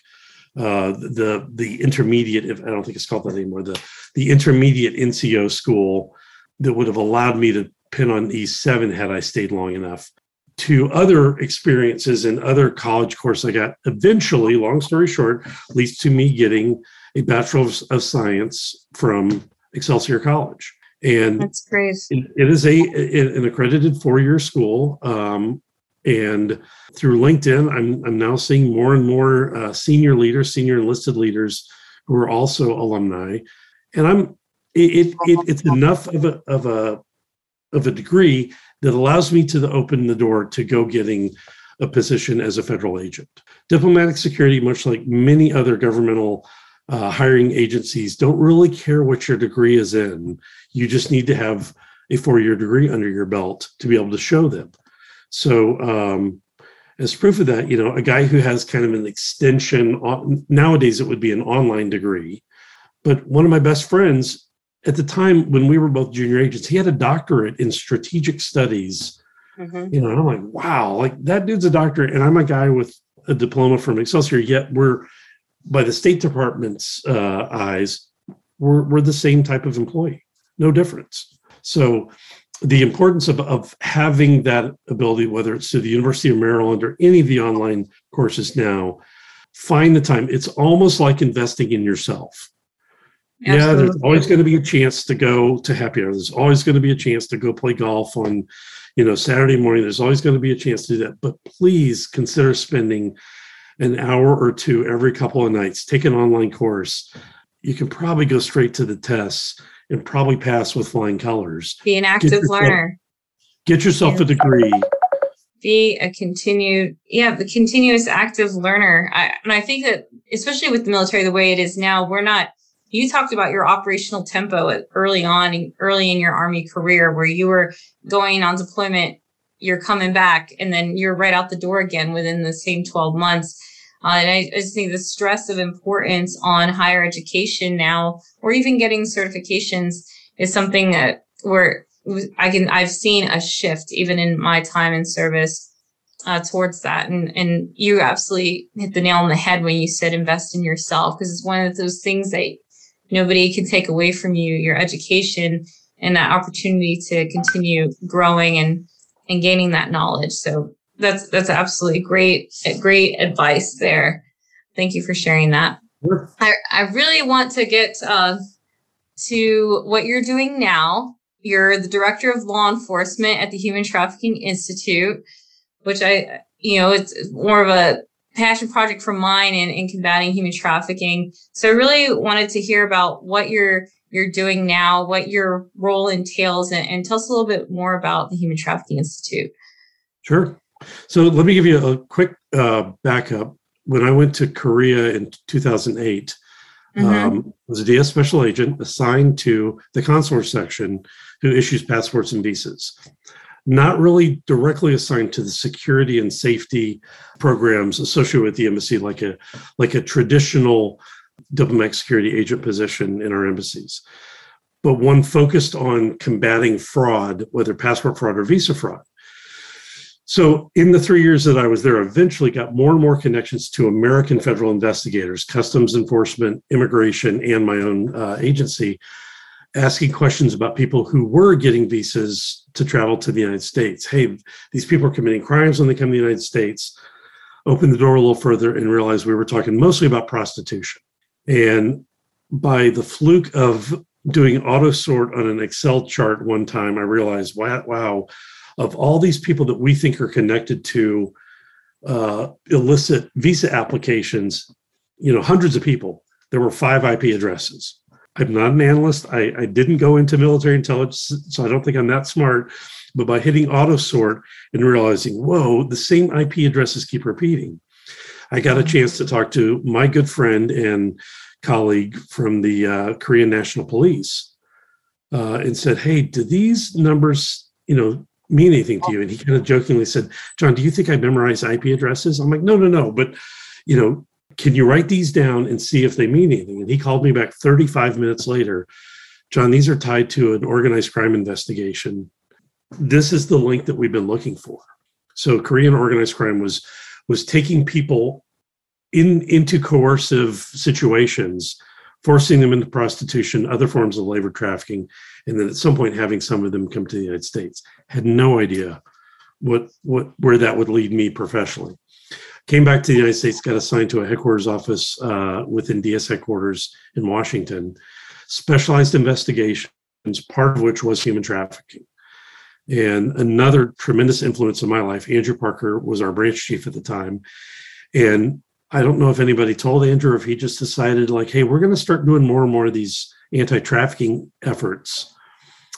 the intermediate, I don't think it's called that anymore, the intermediate NCO school that would have allowed me to pin on E7 had I stayed long enough, to other experiences and other college courses I got, eventually, long story short, leads to me getting a Bachelor of Science from Excelsior College. And that's great. It is an accredited four-year school. And through LinkedIn, I'm now seeing more and more senior enlisted leaders who are also alumni. And it's enough of a degree that allows me to open the door to go getting a position as a federal agent. Diplomatic security, much like many other governmental hiring agencies, don't really care what your degree is in. You just need to have a four-year degree under your belt to be able to show them. So as proof of that, a guy who has kind of an extension, nowadays it would be an online degree, but one of my best friends at the time when we were both junior agents, he had a doctorate in strategic studies. And I'm like, wow, that dude's a doctor. And I'm a guy with a diploma from Excelsior, yet we're, by the State Department's eyes, we're the same type of employee, no difference. So the importance of having that ability, whether it's to the University of Maryland or any of the online courses now, find the time. It's almost like investing in yourself. Absolutely. Yeah, there's always going to be a chance to go to happy hour. There's always going to be a chance to go play golf on, Saturday morning. There's always going to be a chance to do that. But please consider spending an hour or two every couple of nights. Take an online course. You can probably go straight to the tests and probably pass with flying colors. Be an active learner. Get yourself a degree. Be a continuous active learner. And I think that, especially with the military, the way it is now, you talked about your operational tempo early in your Army career, where you were going on deployment, you're coming back, and then you're right out the door again within the same 12 months. And I just think the stress of importance on higher education now, or even getting certifications, is something that I've seen a shift even in my time in service towards that. And you absolutely hit the nail on the head when you said invest in yourself, because it's one of those things that nobody can take away from you, your education, and that opportunity to continue growing and gaining that knowledge. So that's absolutely great advice there. Thank you for sharing that. Sure. I really want to get to what you're doing now. You're the director of law enforcement at the Human Trafficking Institute, which it's more of a passion project for mine in combating human trafficking. So I really wanted to hear about what you're doing now, what your role entails, and tell us a little bit more about the Human Trafficking Institute. Sure. So let me give you a quick backup. When I went to Korea in 2008, I was a DS special agent assigned to the consular section who issues passports and visas. Not really directly assigned to the security and safety programs associated with the embassy, like a traditional diplomatic security agent position in our embassies, but one focused on combating fraud, whether passport fraud or visa fraud. So in the 3 years that I was there, I eventually got more and more connections to American federal investigators, customs enforcement, immigration, and my own agency, asking questions about people who were getting visas to travel to the United States. Hey, these people are committing crimes when they come to the United States. Open the door a little further and realize we were talking mostly about prostitution. And by the fluke of doing auto sort on an Excel chart one time, I realized, wow, of all these people that we think are connected to illicit visa applications, hundreds of people, there were 5 IP addresses. I'm not an analyst. I didn't go into military intelligence, so I don't think I'm that smart. But by hitting auto sort and realizing, whoa, the same IP addresses keep repeating, I got a chance to talk to my good friend and colleague from the Korean National Police and said, hey, do these numbers, mean anything to you? And he kind of jokingly said, John, do you think I memorize IP addresses? I'm like, no. But, can you write these down and see if they mean anything? And he called me back 35 minutes later. John, these are tied to an organized crime investigation. This is the link that we've been looking for. So Korean organized crime was taking people into coercive situations, forcing them into prostitution, other forms of labor trafficking, and then at some point having some of them come to the United States. Had no idea where that would lead me professionally. Came back to the United States, got assigned to a headquarters office within DS headquarters in Washington, specialized investigations, part of which was human trafficking. And another tremendous influence in my life, Andrew Parker was our branch chief at the time. And I don't know if anybody told Andrew, if he just decided like, hey, we're going to start doing more and more of these anti-trafficking efforts,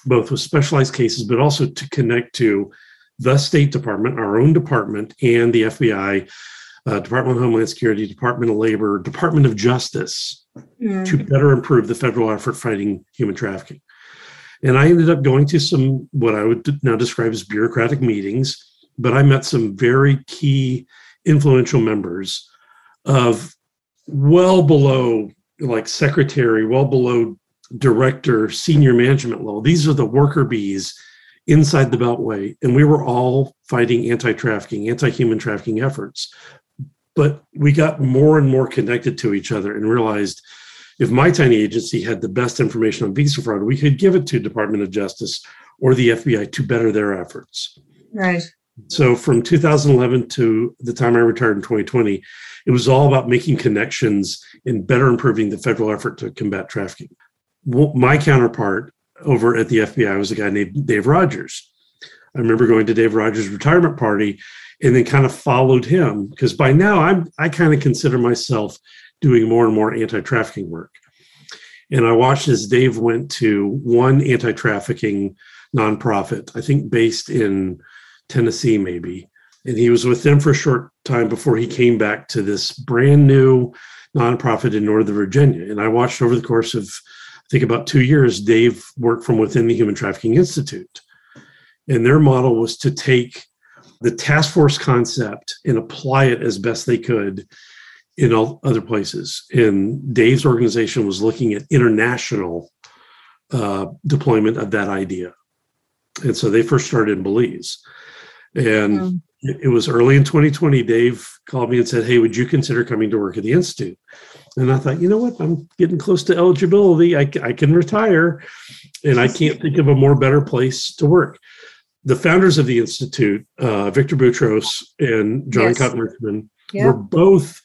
both with specialized cases, but also to connect to the State Department, our own department, and the FBI, Department of Homeland Security, Department of Labor, Department of Justice, to better improve the federal effort fighting human trafficking. And I ended up going to some, what I would now describe as bureaucratic meetings, but I met some very key influential members of well below, like secretary, well below director, senior management level. These are the worker bees inside the Beltway, and we were all fighting anti-trafficking, anti-human trafficking efforts. But we got more and more connected to each other and realized if my tiny agency had the best information on visa fraud, we could give it to Department of Justice or the FBI to better their efforts. Right. So from 2011 to the time I retired in 2020, it was all about making connections and better improving the federal effort to combat trafficking. My counterpart over at the FBI was a guy named Dave Rogers. I remember going to Dave Rogers' retirement party and then kind of followed him because by now I kind of consider myself doing more and more anti-trafficking work. And I watched as Dave went to one anti-trafficking nonprofit, I think based in Tennessee maybe. And he was with them for a short time before he came back to this brand new nonprofit in Northern Virginia. And I watched over the course of I think about 2 years, Dave worked from within the Human Trafficking Institute. And their model was to take the task force concept and apply it as best they could in all other places. And Dave's organization was looking at international deployment of that idea. And so they first started in Belize. And it was early in 2020, Dave called me and said, hey, would you consider coming to work at the Institute? And I thought, you know what, I'm getting close to eligibility. I can retire, and I can't think of a more better place to work. The founders of the Institute, Victor Boutros and John Cotton Richmond, were both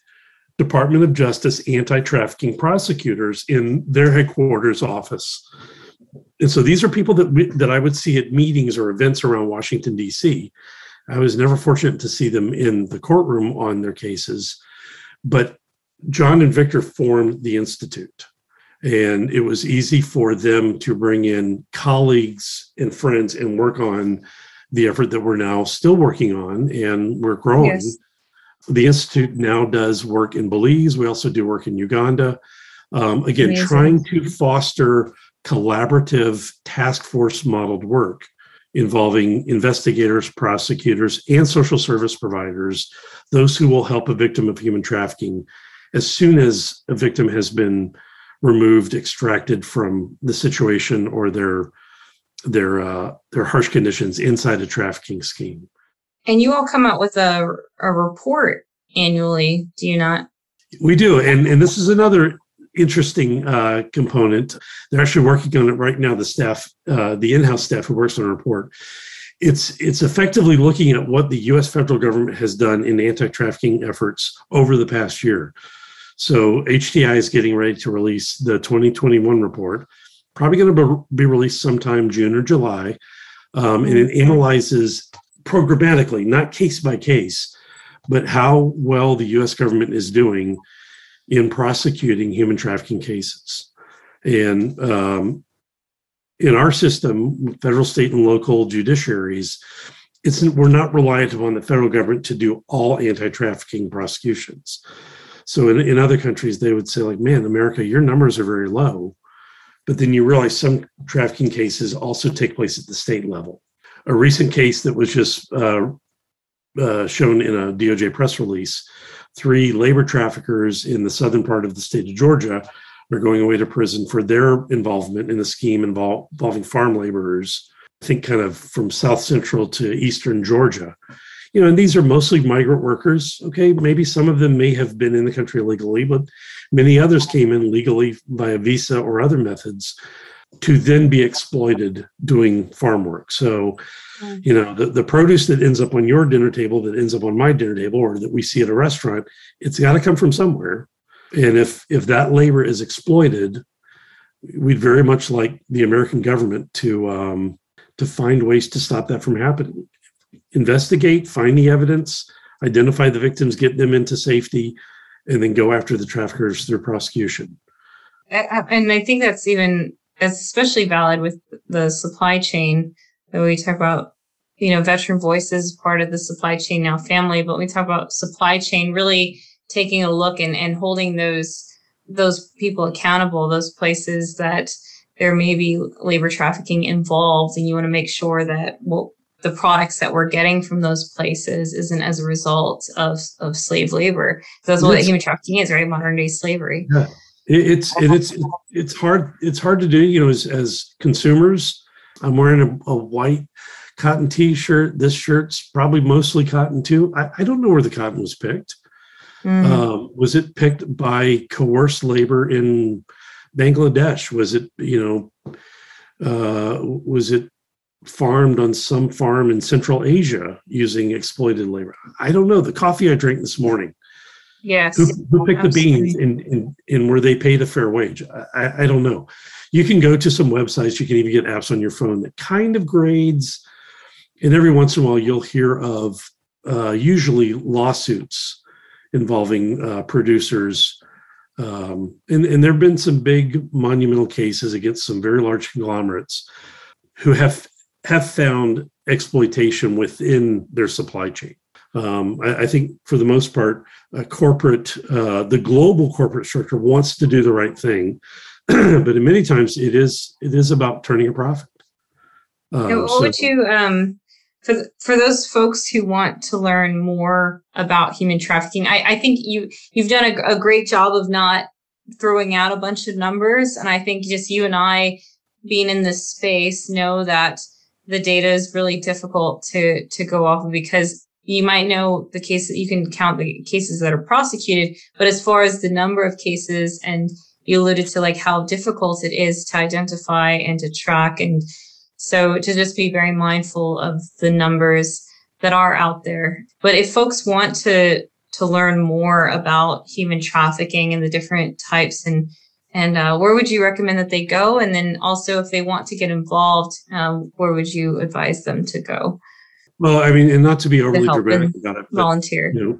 Department of Justice anti-trafficking prosecutors in their headquarters office. And so these are people that I would see at meetings or events around Washington, D.C. I was never fortunate to see them in the courtroom on their cases, but John and Victor formed the Institute, and it was easy for them to bring in colleagues and friends and work on the effort that we're now still working on, and we're growing. Yes. The Institute now does work in Belize. We also do work in Uganda. Again, amazing. Trying to foster collaborative task force modeled work involving investigators, prosecutors, and social service providers, those who will help a victim of human trafficking as soon as a victim has been removed, extracted from the situation or their harsh conditions inside a trafficking scheme. And you all come out with a report annually, do you not? We do. And this is another interesting component. They're actually working on it right now, the staff, the in-house staff who works on a report. It's effectively looking at what the U.S. federal government has done in anti-trafficking efforts over the past year. So HTI is getting ready to release the 2021 report, probably going to be released sometime June or July, and it analyzes programmatically, not case by case, but how well the U.S. government is doing in prosecuting human trafficking cases. And in our system, federal, state, and local judiciaries, we're not reliant upon the federal government to do all anti-trafficking prosecutions. So in other countries, they would say, like, man, America, your numbers are very low. But then you realize some trafficking cases also take place at the state level. A recent case that was just shown in a DOJ press release, 3 labor traffickers in the southern part of the state of Georgia are going away to prison for their involvement in a scheme involving farm laborers, I think kind of from south central to eastern Georgia. You know, and these are mostly migrant workers, okay? Maybe some of them may have been in the country illegally, but many others came in legally via visa or other methods to then be exploited doing farm work. So, you know, the produce that ends up on your dinner table, that ends up on my dinner table, or that we see at a restaurant, it's got to come from somewhere. And if that labor is exploited, we'd very much like the American government to find ways to stop that from happening. Investigate, find the evidence, identify the victims, get them into safety, and then go after the traffickers through prosecution. And I think that's especially valid with the supply chain that we talk about, you know, veteran voices, part of the Supply Chain Now family, but we talk about supply chain really taking a look and holding those people accountable, those places that there may be labor trafficking involved. And you want to make sure that the products that we're getting from those places isn't as a result of slave labor. So that's what human trafficking is, right? Modern day slavery. Yeah. It's hard to do, you know, as consumers. I'm wearing a white cotton t-shirt. This shirt's probably mostly cotton too. I don't know where the cotton was picked. Was it picked by coerced labor in Bangladesh? Was it, you know, was it farmed on some farm in Central Asia using exploited labor? I don't know. The coffee I drank this morning. Yes. Who picked absolutely. The beans and were they paid a fair wage? I don't know. You can go to some websites. You can even get apps on your phone that kind of grades. And every once in a while, you'll hear of usually lawsuits involving producers. And there have been some big monumental cases against some very large conglomerates who have found exploitation within their supply chain. I think for the most part, the global corporate structure wants to do the right thing, but many times it is about turning a profit. Would you, for those folks who want to learn more about human trafficking, I think you've done a great job of not throwing out a bunch of numbers. And I think just you and I being in this space know that the data is really difficult to go off of, because you might know the cases, you can count the cases that are prosecuted, but as far as the number of cases, and you alluded to like how difficult it is to identify and to track. And so to just be very mindful of the numbers that are out there. But if folks want to to learn more about human trafficking and the different types, and where would you recommend that they go? And then also, if they want to get involved, where would you advise them to go? Well, I mean, and not to be overly dramatic about it, but, volunteer. You know,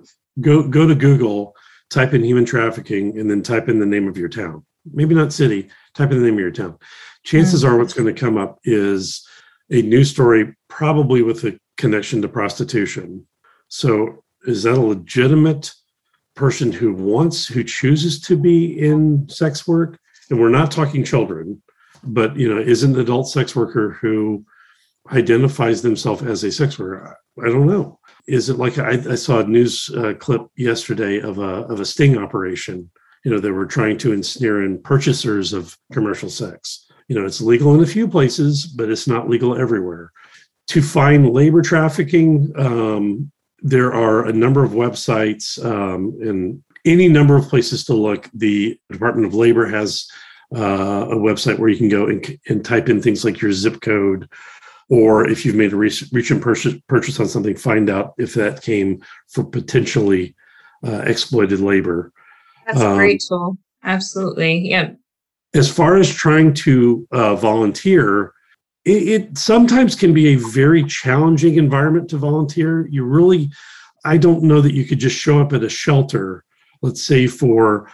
go to Google, type in human trafficking, and then type in the name of your town. Maybe not city, type in the name of your town. Chances are what's going to come up is a news story, probably with a connection to prostitution. So is that a legitimate person who chooses to be in sex work? And we're not talking children, but, you know, is an adult sex worker who identifies themselves as a sex worker? I don't know. Is it like, I saw a news clip yesterday of a sting operation. You know, they were trying to ensnare in purchasers of commercial sex. You know, it's legal in a few places, but it's not legal everywhere. To find labor trafficking, there are a number of websites and any number of places to look. The Department of Labor has a website where you can go and type in things like your zip code, or if you've made a recent purchase on something, find out if that came for potentially exploited labor. That's a great tool. Absolutely. Yeah. As far as trying to volunteer, it sometimes can be a very challenging environment to volunteer. I don't know that you could just show up at a shelter, let's say for,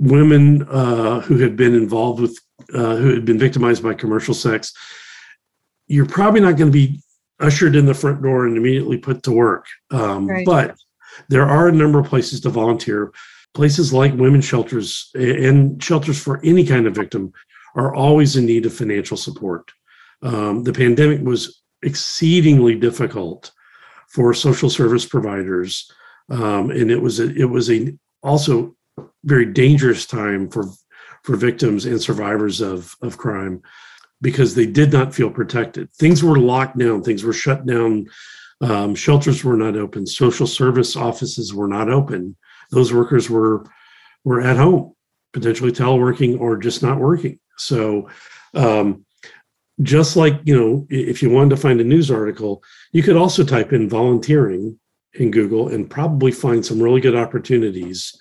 women who had been involved with, who had been victimized by commercial sex. You're probably not going to be ushered in the front door and immediately put to work. Right. But there are a number of places to volunteer. Places like women's shelters and shelters for any kind of victim are always in need of financial support. The pandemic was exceedingly difficult for social service providers, and it was also very dangerous time for victims and survivors of crime, because they did not feel protected. Things were locked down. Things were shut down. Shelters were not open. Social service offices were not open. Those workers were at home, potentially teleworking or just not working. So just like, you know, if you wanted to find a news article, you could also type in volunteering in Google and probably find some really good opportunities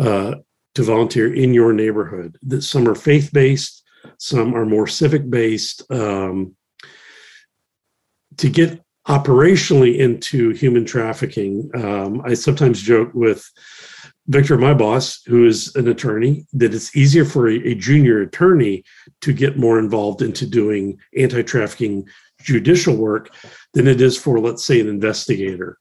to volunteer in your neighborhood. Some are faith-based, some are more civic-based. To get operationally into human trafficking, I sometimes joke with Victor, my boss, who is an attorney, that it's easier for a junior attorney to get more involved into doing anti-trafficking judicial work than it is for, let's say, an investigator.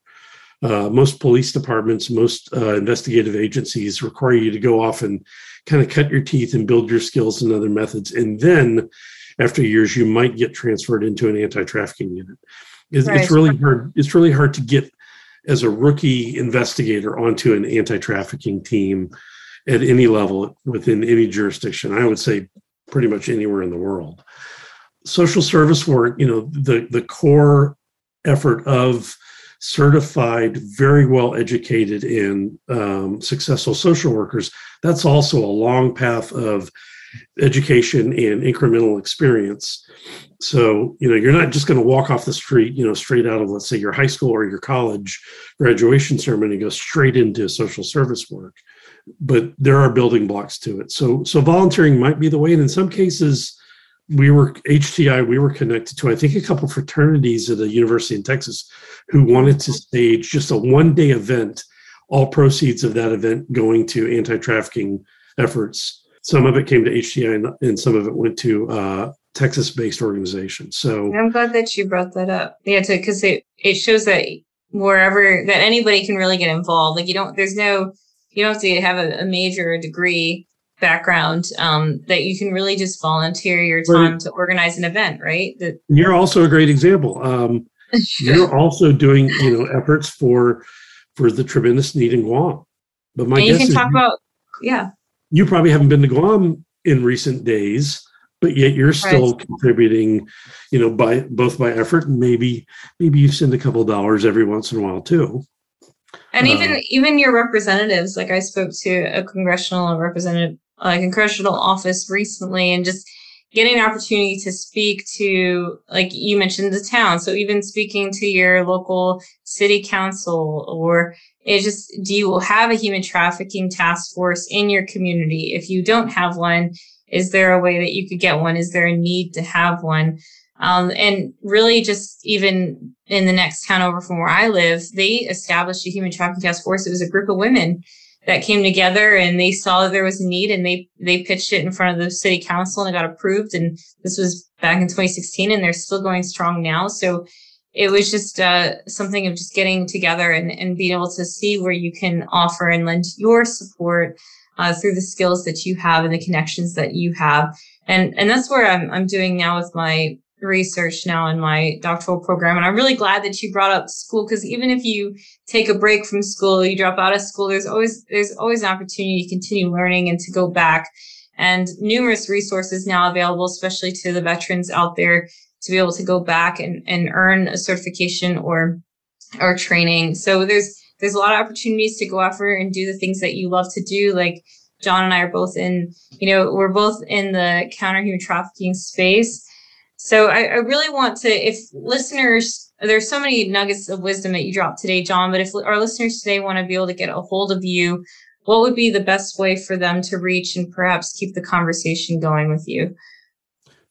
Most police departments, most investigative agencies require you to go off and kind of cut your teeth and build your skills and other methods. And then after years, you might get transferred into an anti-trafficking unit. It's really hard. It's really hard to get as a rookie investigator onto an anti-trafficking team at any level within any jurisdiction. I would say pretty much anywhere in the world. Social service work, you know, the core effort of certified, very well educated and successful social workers, that's also a long path of education and incremental experience. So, you know, you're not just going to walk off the street, you know, straight out of, let's say, your high school or your college graduation ceremony, go straight into social service work. But there are building blocks to it. So volunteering might be the way. And in some cases, we were connected to, I think, a couple fraternities at a university in Texas who wanted to stage just a one-day event, all proceeds of that event going to anti-trafficking efforts. Some of it came to HTI and some of it went to Texas-based organizations. So I'm glad that you brought that up. Yeah, because it shows that that anybody can really get involved. Like you don't have to have a major degree background, that you can really just volunteer your time to organize an event, right? You're also a great example. You're also doing, you know, efforts for the tremendous need in Guam. But my guess is you probably haven't been to Guam in recent days, but yet you're still contributing, you know, by effort. And maybe you send a couple of dollars every once in a while too. And even your representatives, like I spoke to a congressional office recently, and just, getting an opportunity to speak to, like you mentioned, the town. So even speaking to your local city council, or it's just, do you have a human trafficking task force in your community? If you don't have one, is there a way that you could get one? Is there a need to have one? And really just even in the next town over from where I live, they established a human trafficking task force. It was a group of women that came together and they saw that there was a need, and they pitched it in front of the city council and it got approved. And this was back in 2016, and they're still going strong now. So it was just something of just getting together and being able to see where you can offer and lend your support through the skills that you have and the connections that you have. And that's where I'm doing now with my research now in my doctoral program. And I'm really glad that you brought up school, because even if you take a break from school, you drop out of school, there's always an opportunity to continue learning and to go back, and numerous resources now available, especially to the veterans out there, to be able to go back and earn a certification or training. So there's a lot of opportunities to go after and do the things that you love to do. Like John and I are both in, we're both in the counter human trafficking space. So I really want to, if listeners, there's so many nuggets of wisdom that you dropped today, John, but if our listeners today want to be able to get a hold of you, what would be the best way for them to reach and perhaps keep the conversation going with you?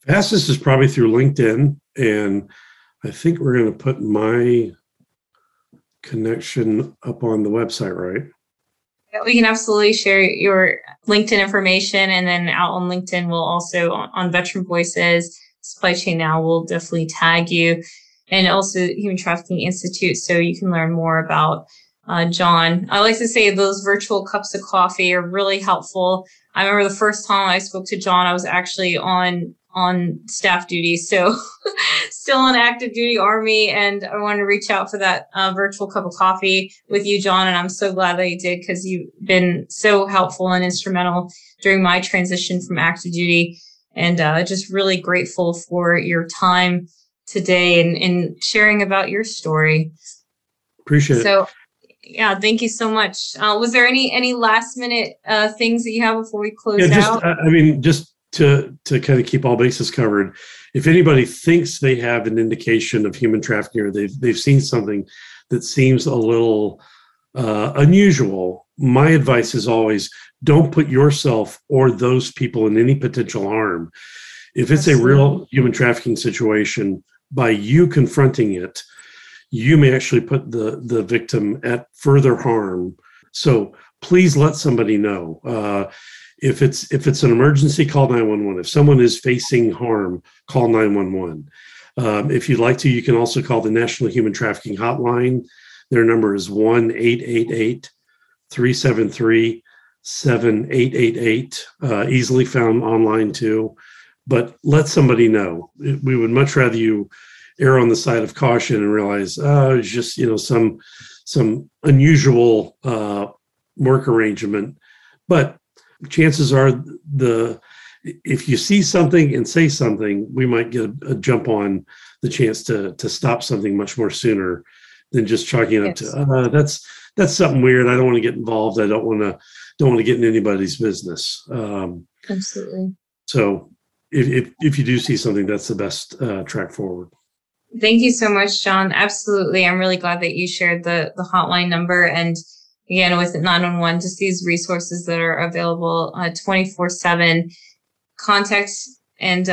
Fastest is probably through LinkedIn. And I think we're going to put my connection up on the website, right? We can absolutely share your LinkedIn information. And then out on LinkedIn, we'll also on Veteran Voices, Supply Chain Now, will definitely tag you, and also Human Trafficking Institute, so you can learn more about John. I like to say those virtual cups of coffee are really helpful. I remember the first time I spoke to John, I was actually on staff duty, so still on active duty Army, and I wanted to reach out for that virtual cup of coffee with you, John, and I'm so glad that you did, because you've been so helpful and instrumental during my transition from active duty. And just really grateful for your time today and sharing about your story. Appreciate it. So, yeah, thank you so much. Was there any last minute things that you have before we close out? Just to kind of keep all bases covered, if anybody thinks they have an indication of human trafficking, or they've seen something that seems a little unusual, my advice is always, don't put yourself or those people in any potential harm. If it's a real human trafficking situation, by you confronting it, you may actually put the victim at further harm. So please let somebody know. If it's an emergency, call 911. If someone is facing harm, call 911. If you'd like to, you can also call the National Human Trafficking Hotline. Their number is 1-888-373-7888, easily found online too, but let somebody know. We would much rather you err on the side of caution and realize, it's just, some unusual work arrangement. But chances are if you see something and say something, we might get a jump on the chance to stop something much more sooner than just chalking it up to, that's something weird. I don't want to get involved. I don't want to get in anybody's business. Absolutely. So if you do see something, that's the best track forward. Thank you so much, John. Absolutely. I'm really glad that you shared the hotline number. And again, with 911, just these resources that are available 24/7, contact and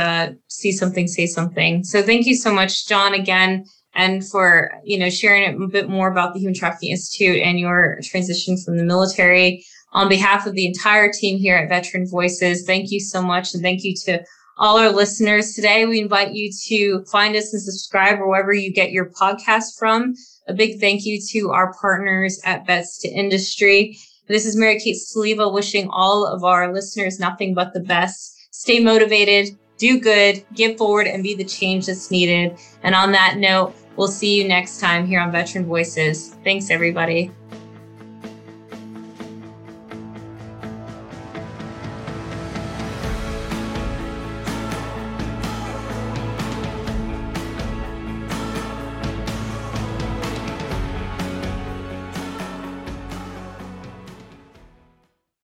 see something, say something. So thank you so much, John, again. And for, sharing a bit more about the Human Trafficking Institute and your transition from the military. On behalf of the entire team here at Veteran Voices, thank you so much. And thank you to all our listeners today. We invite you to find us and subscribe wherever you get your podcast from. A big thank you to our partners at Vets to Industry. This is Mary-Kate Saliva wishing all of our listeners nothing but the best. Stay motivated, do good, give forward, and be the change that's needed. And on that note, we'll see you next time here on Veteran Voices. Thanks, everybody.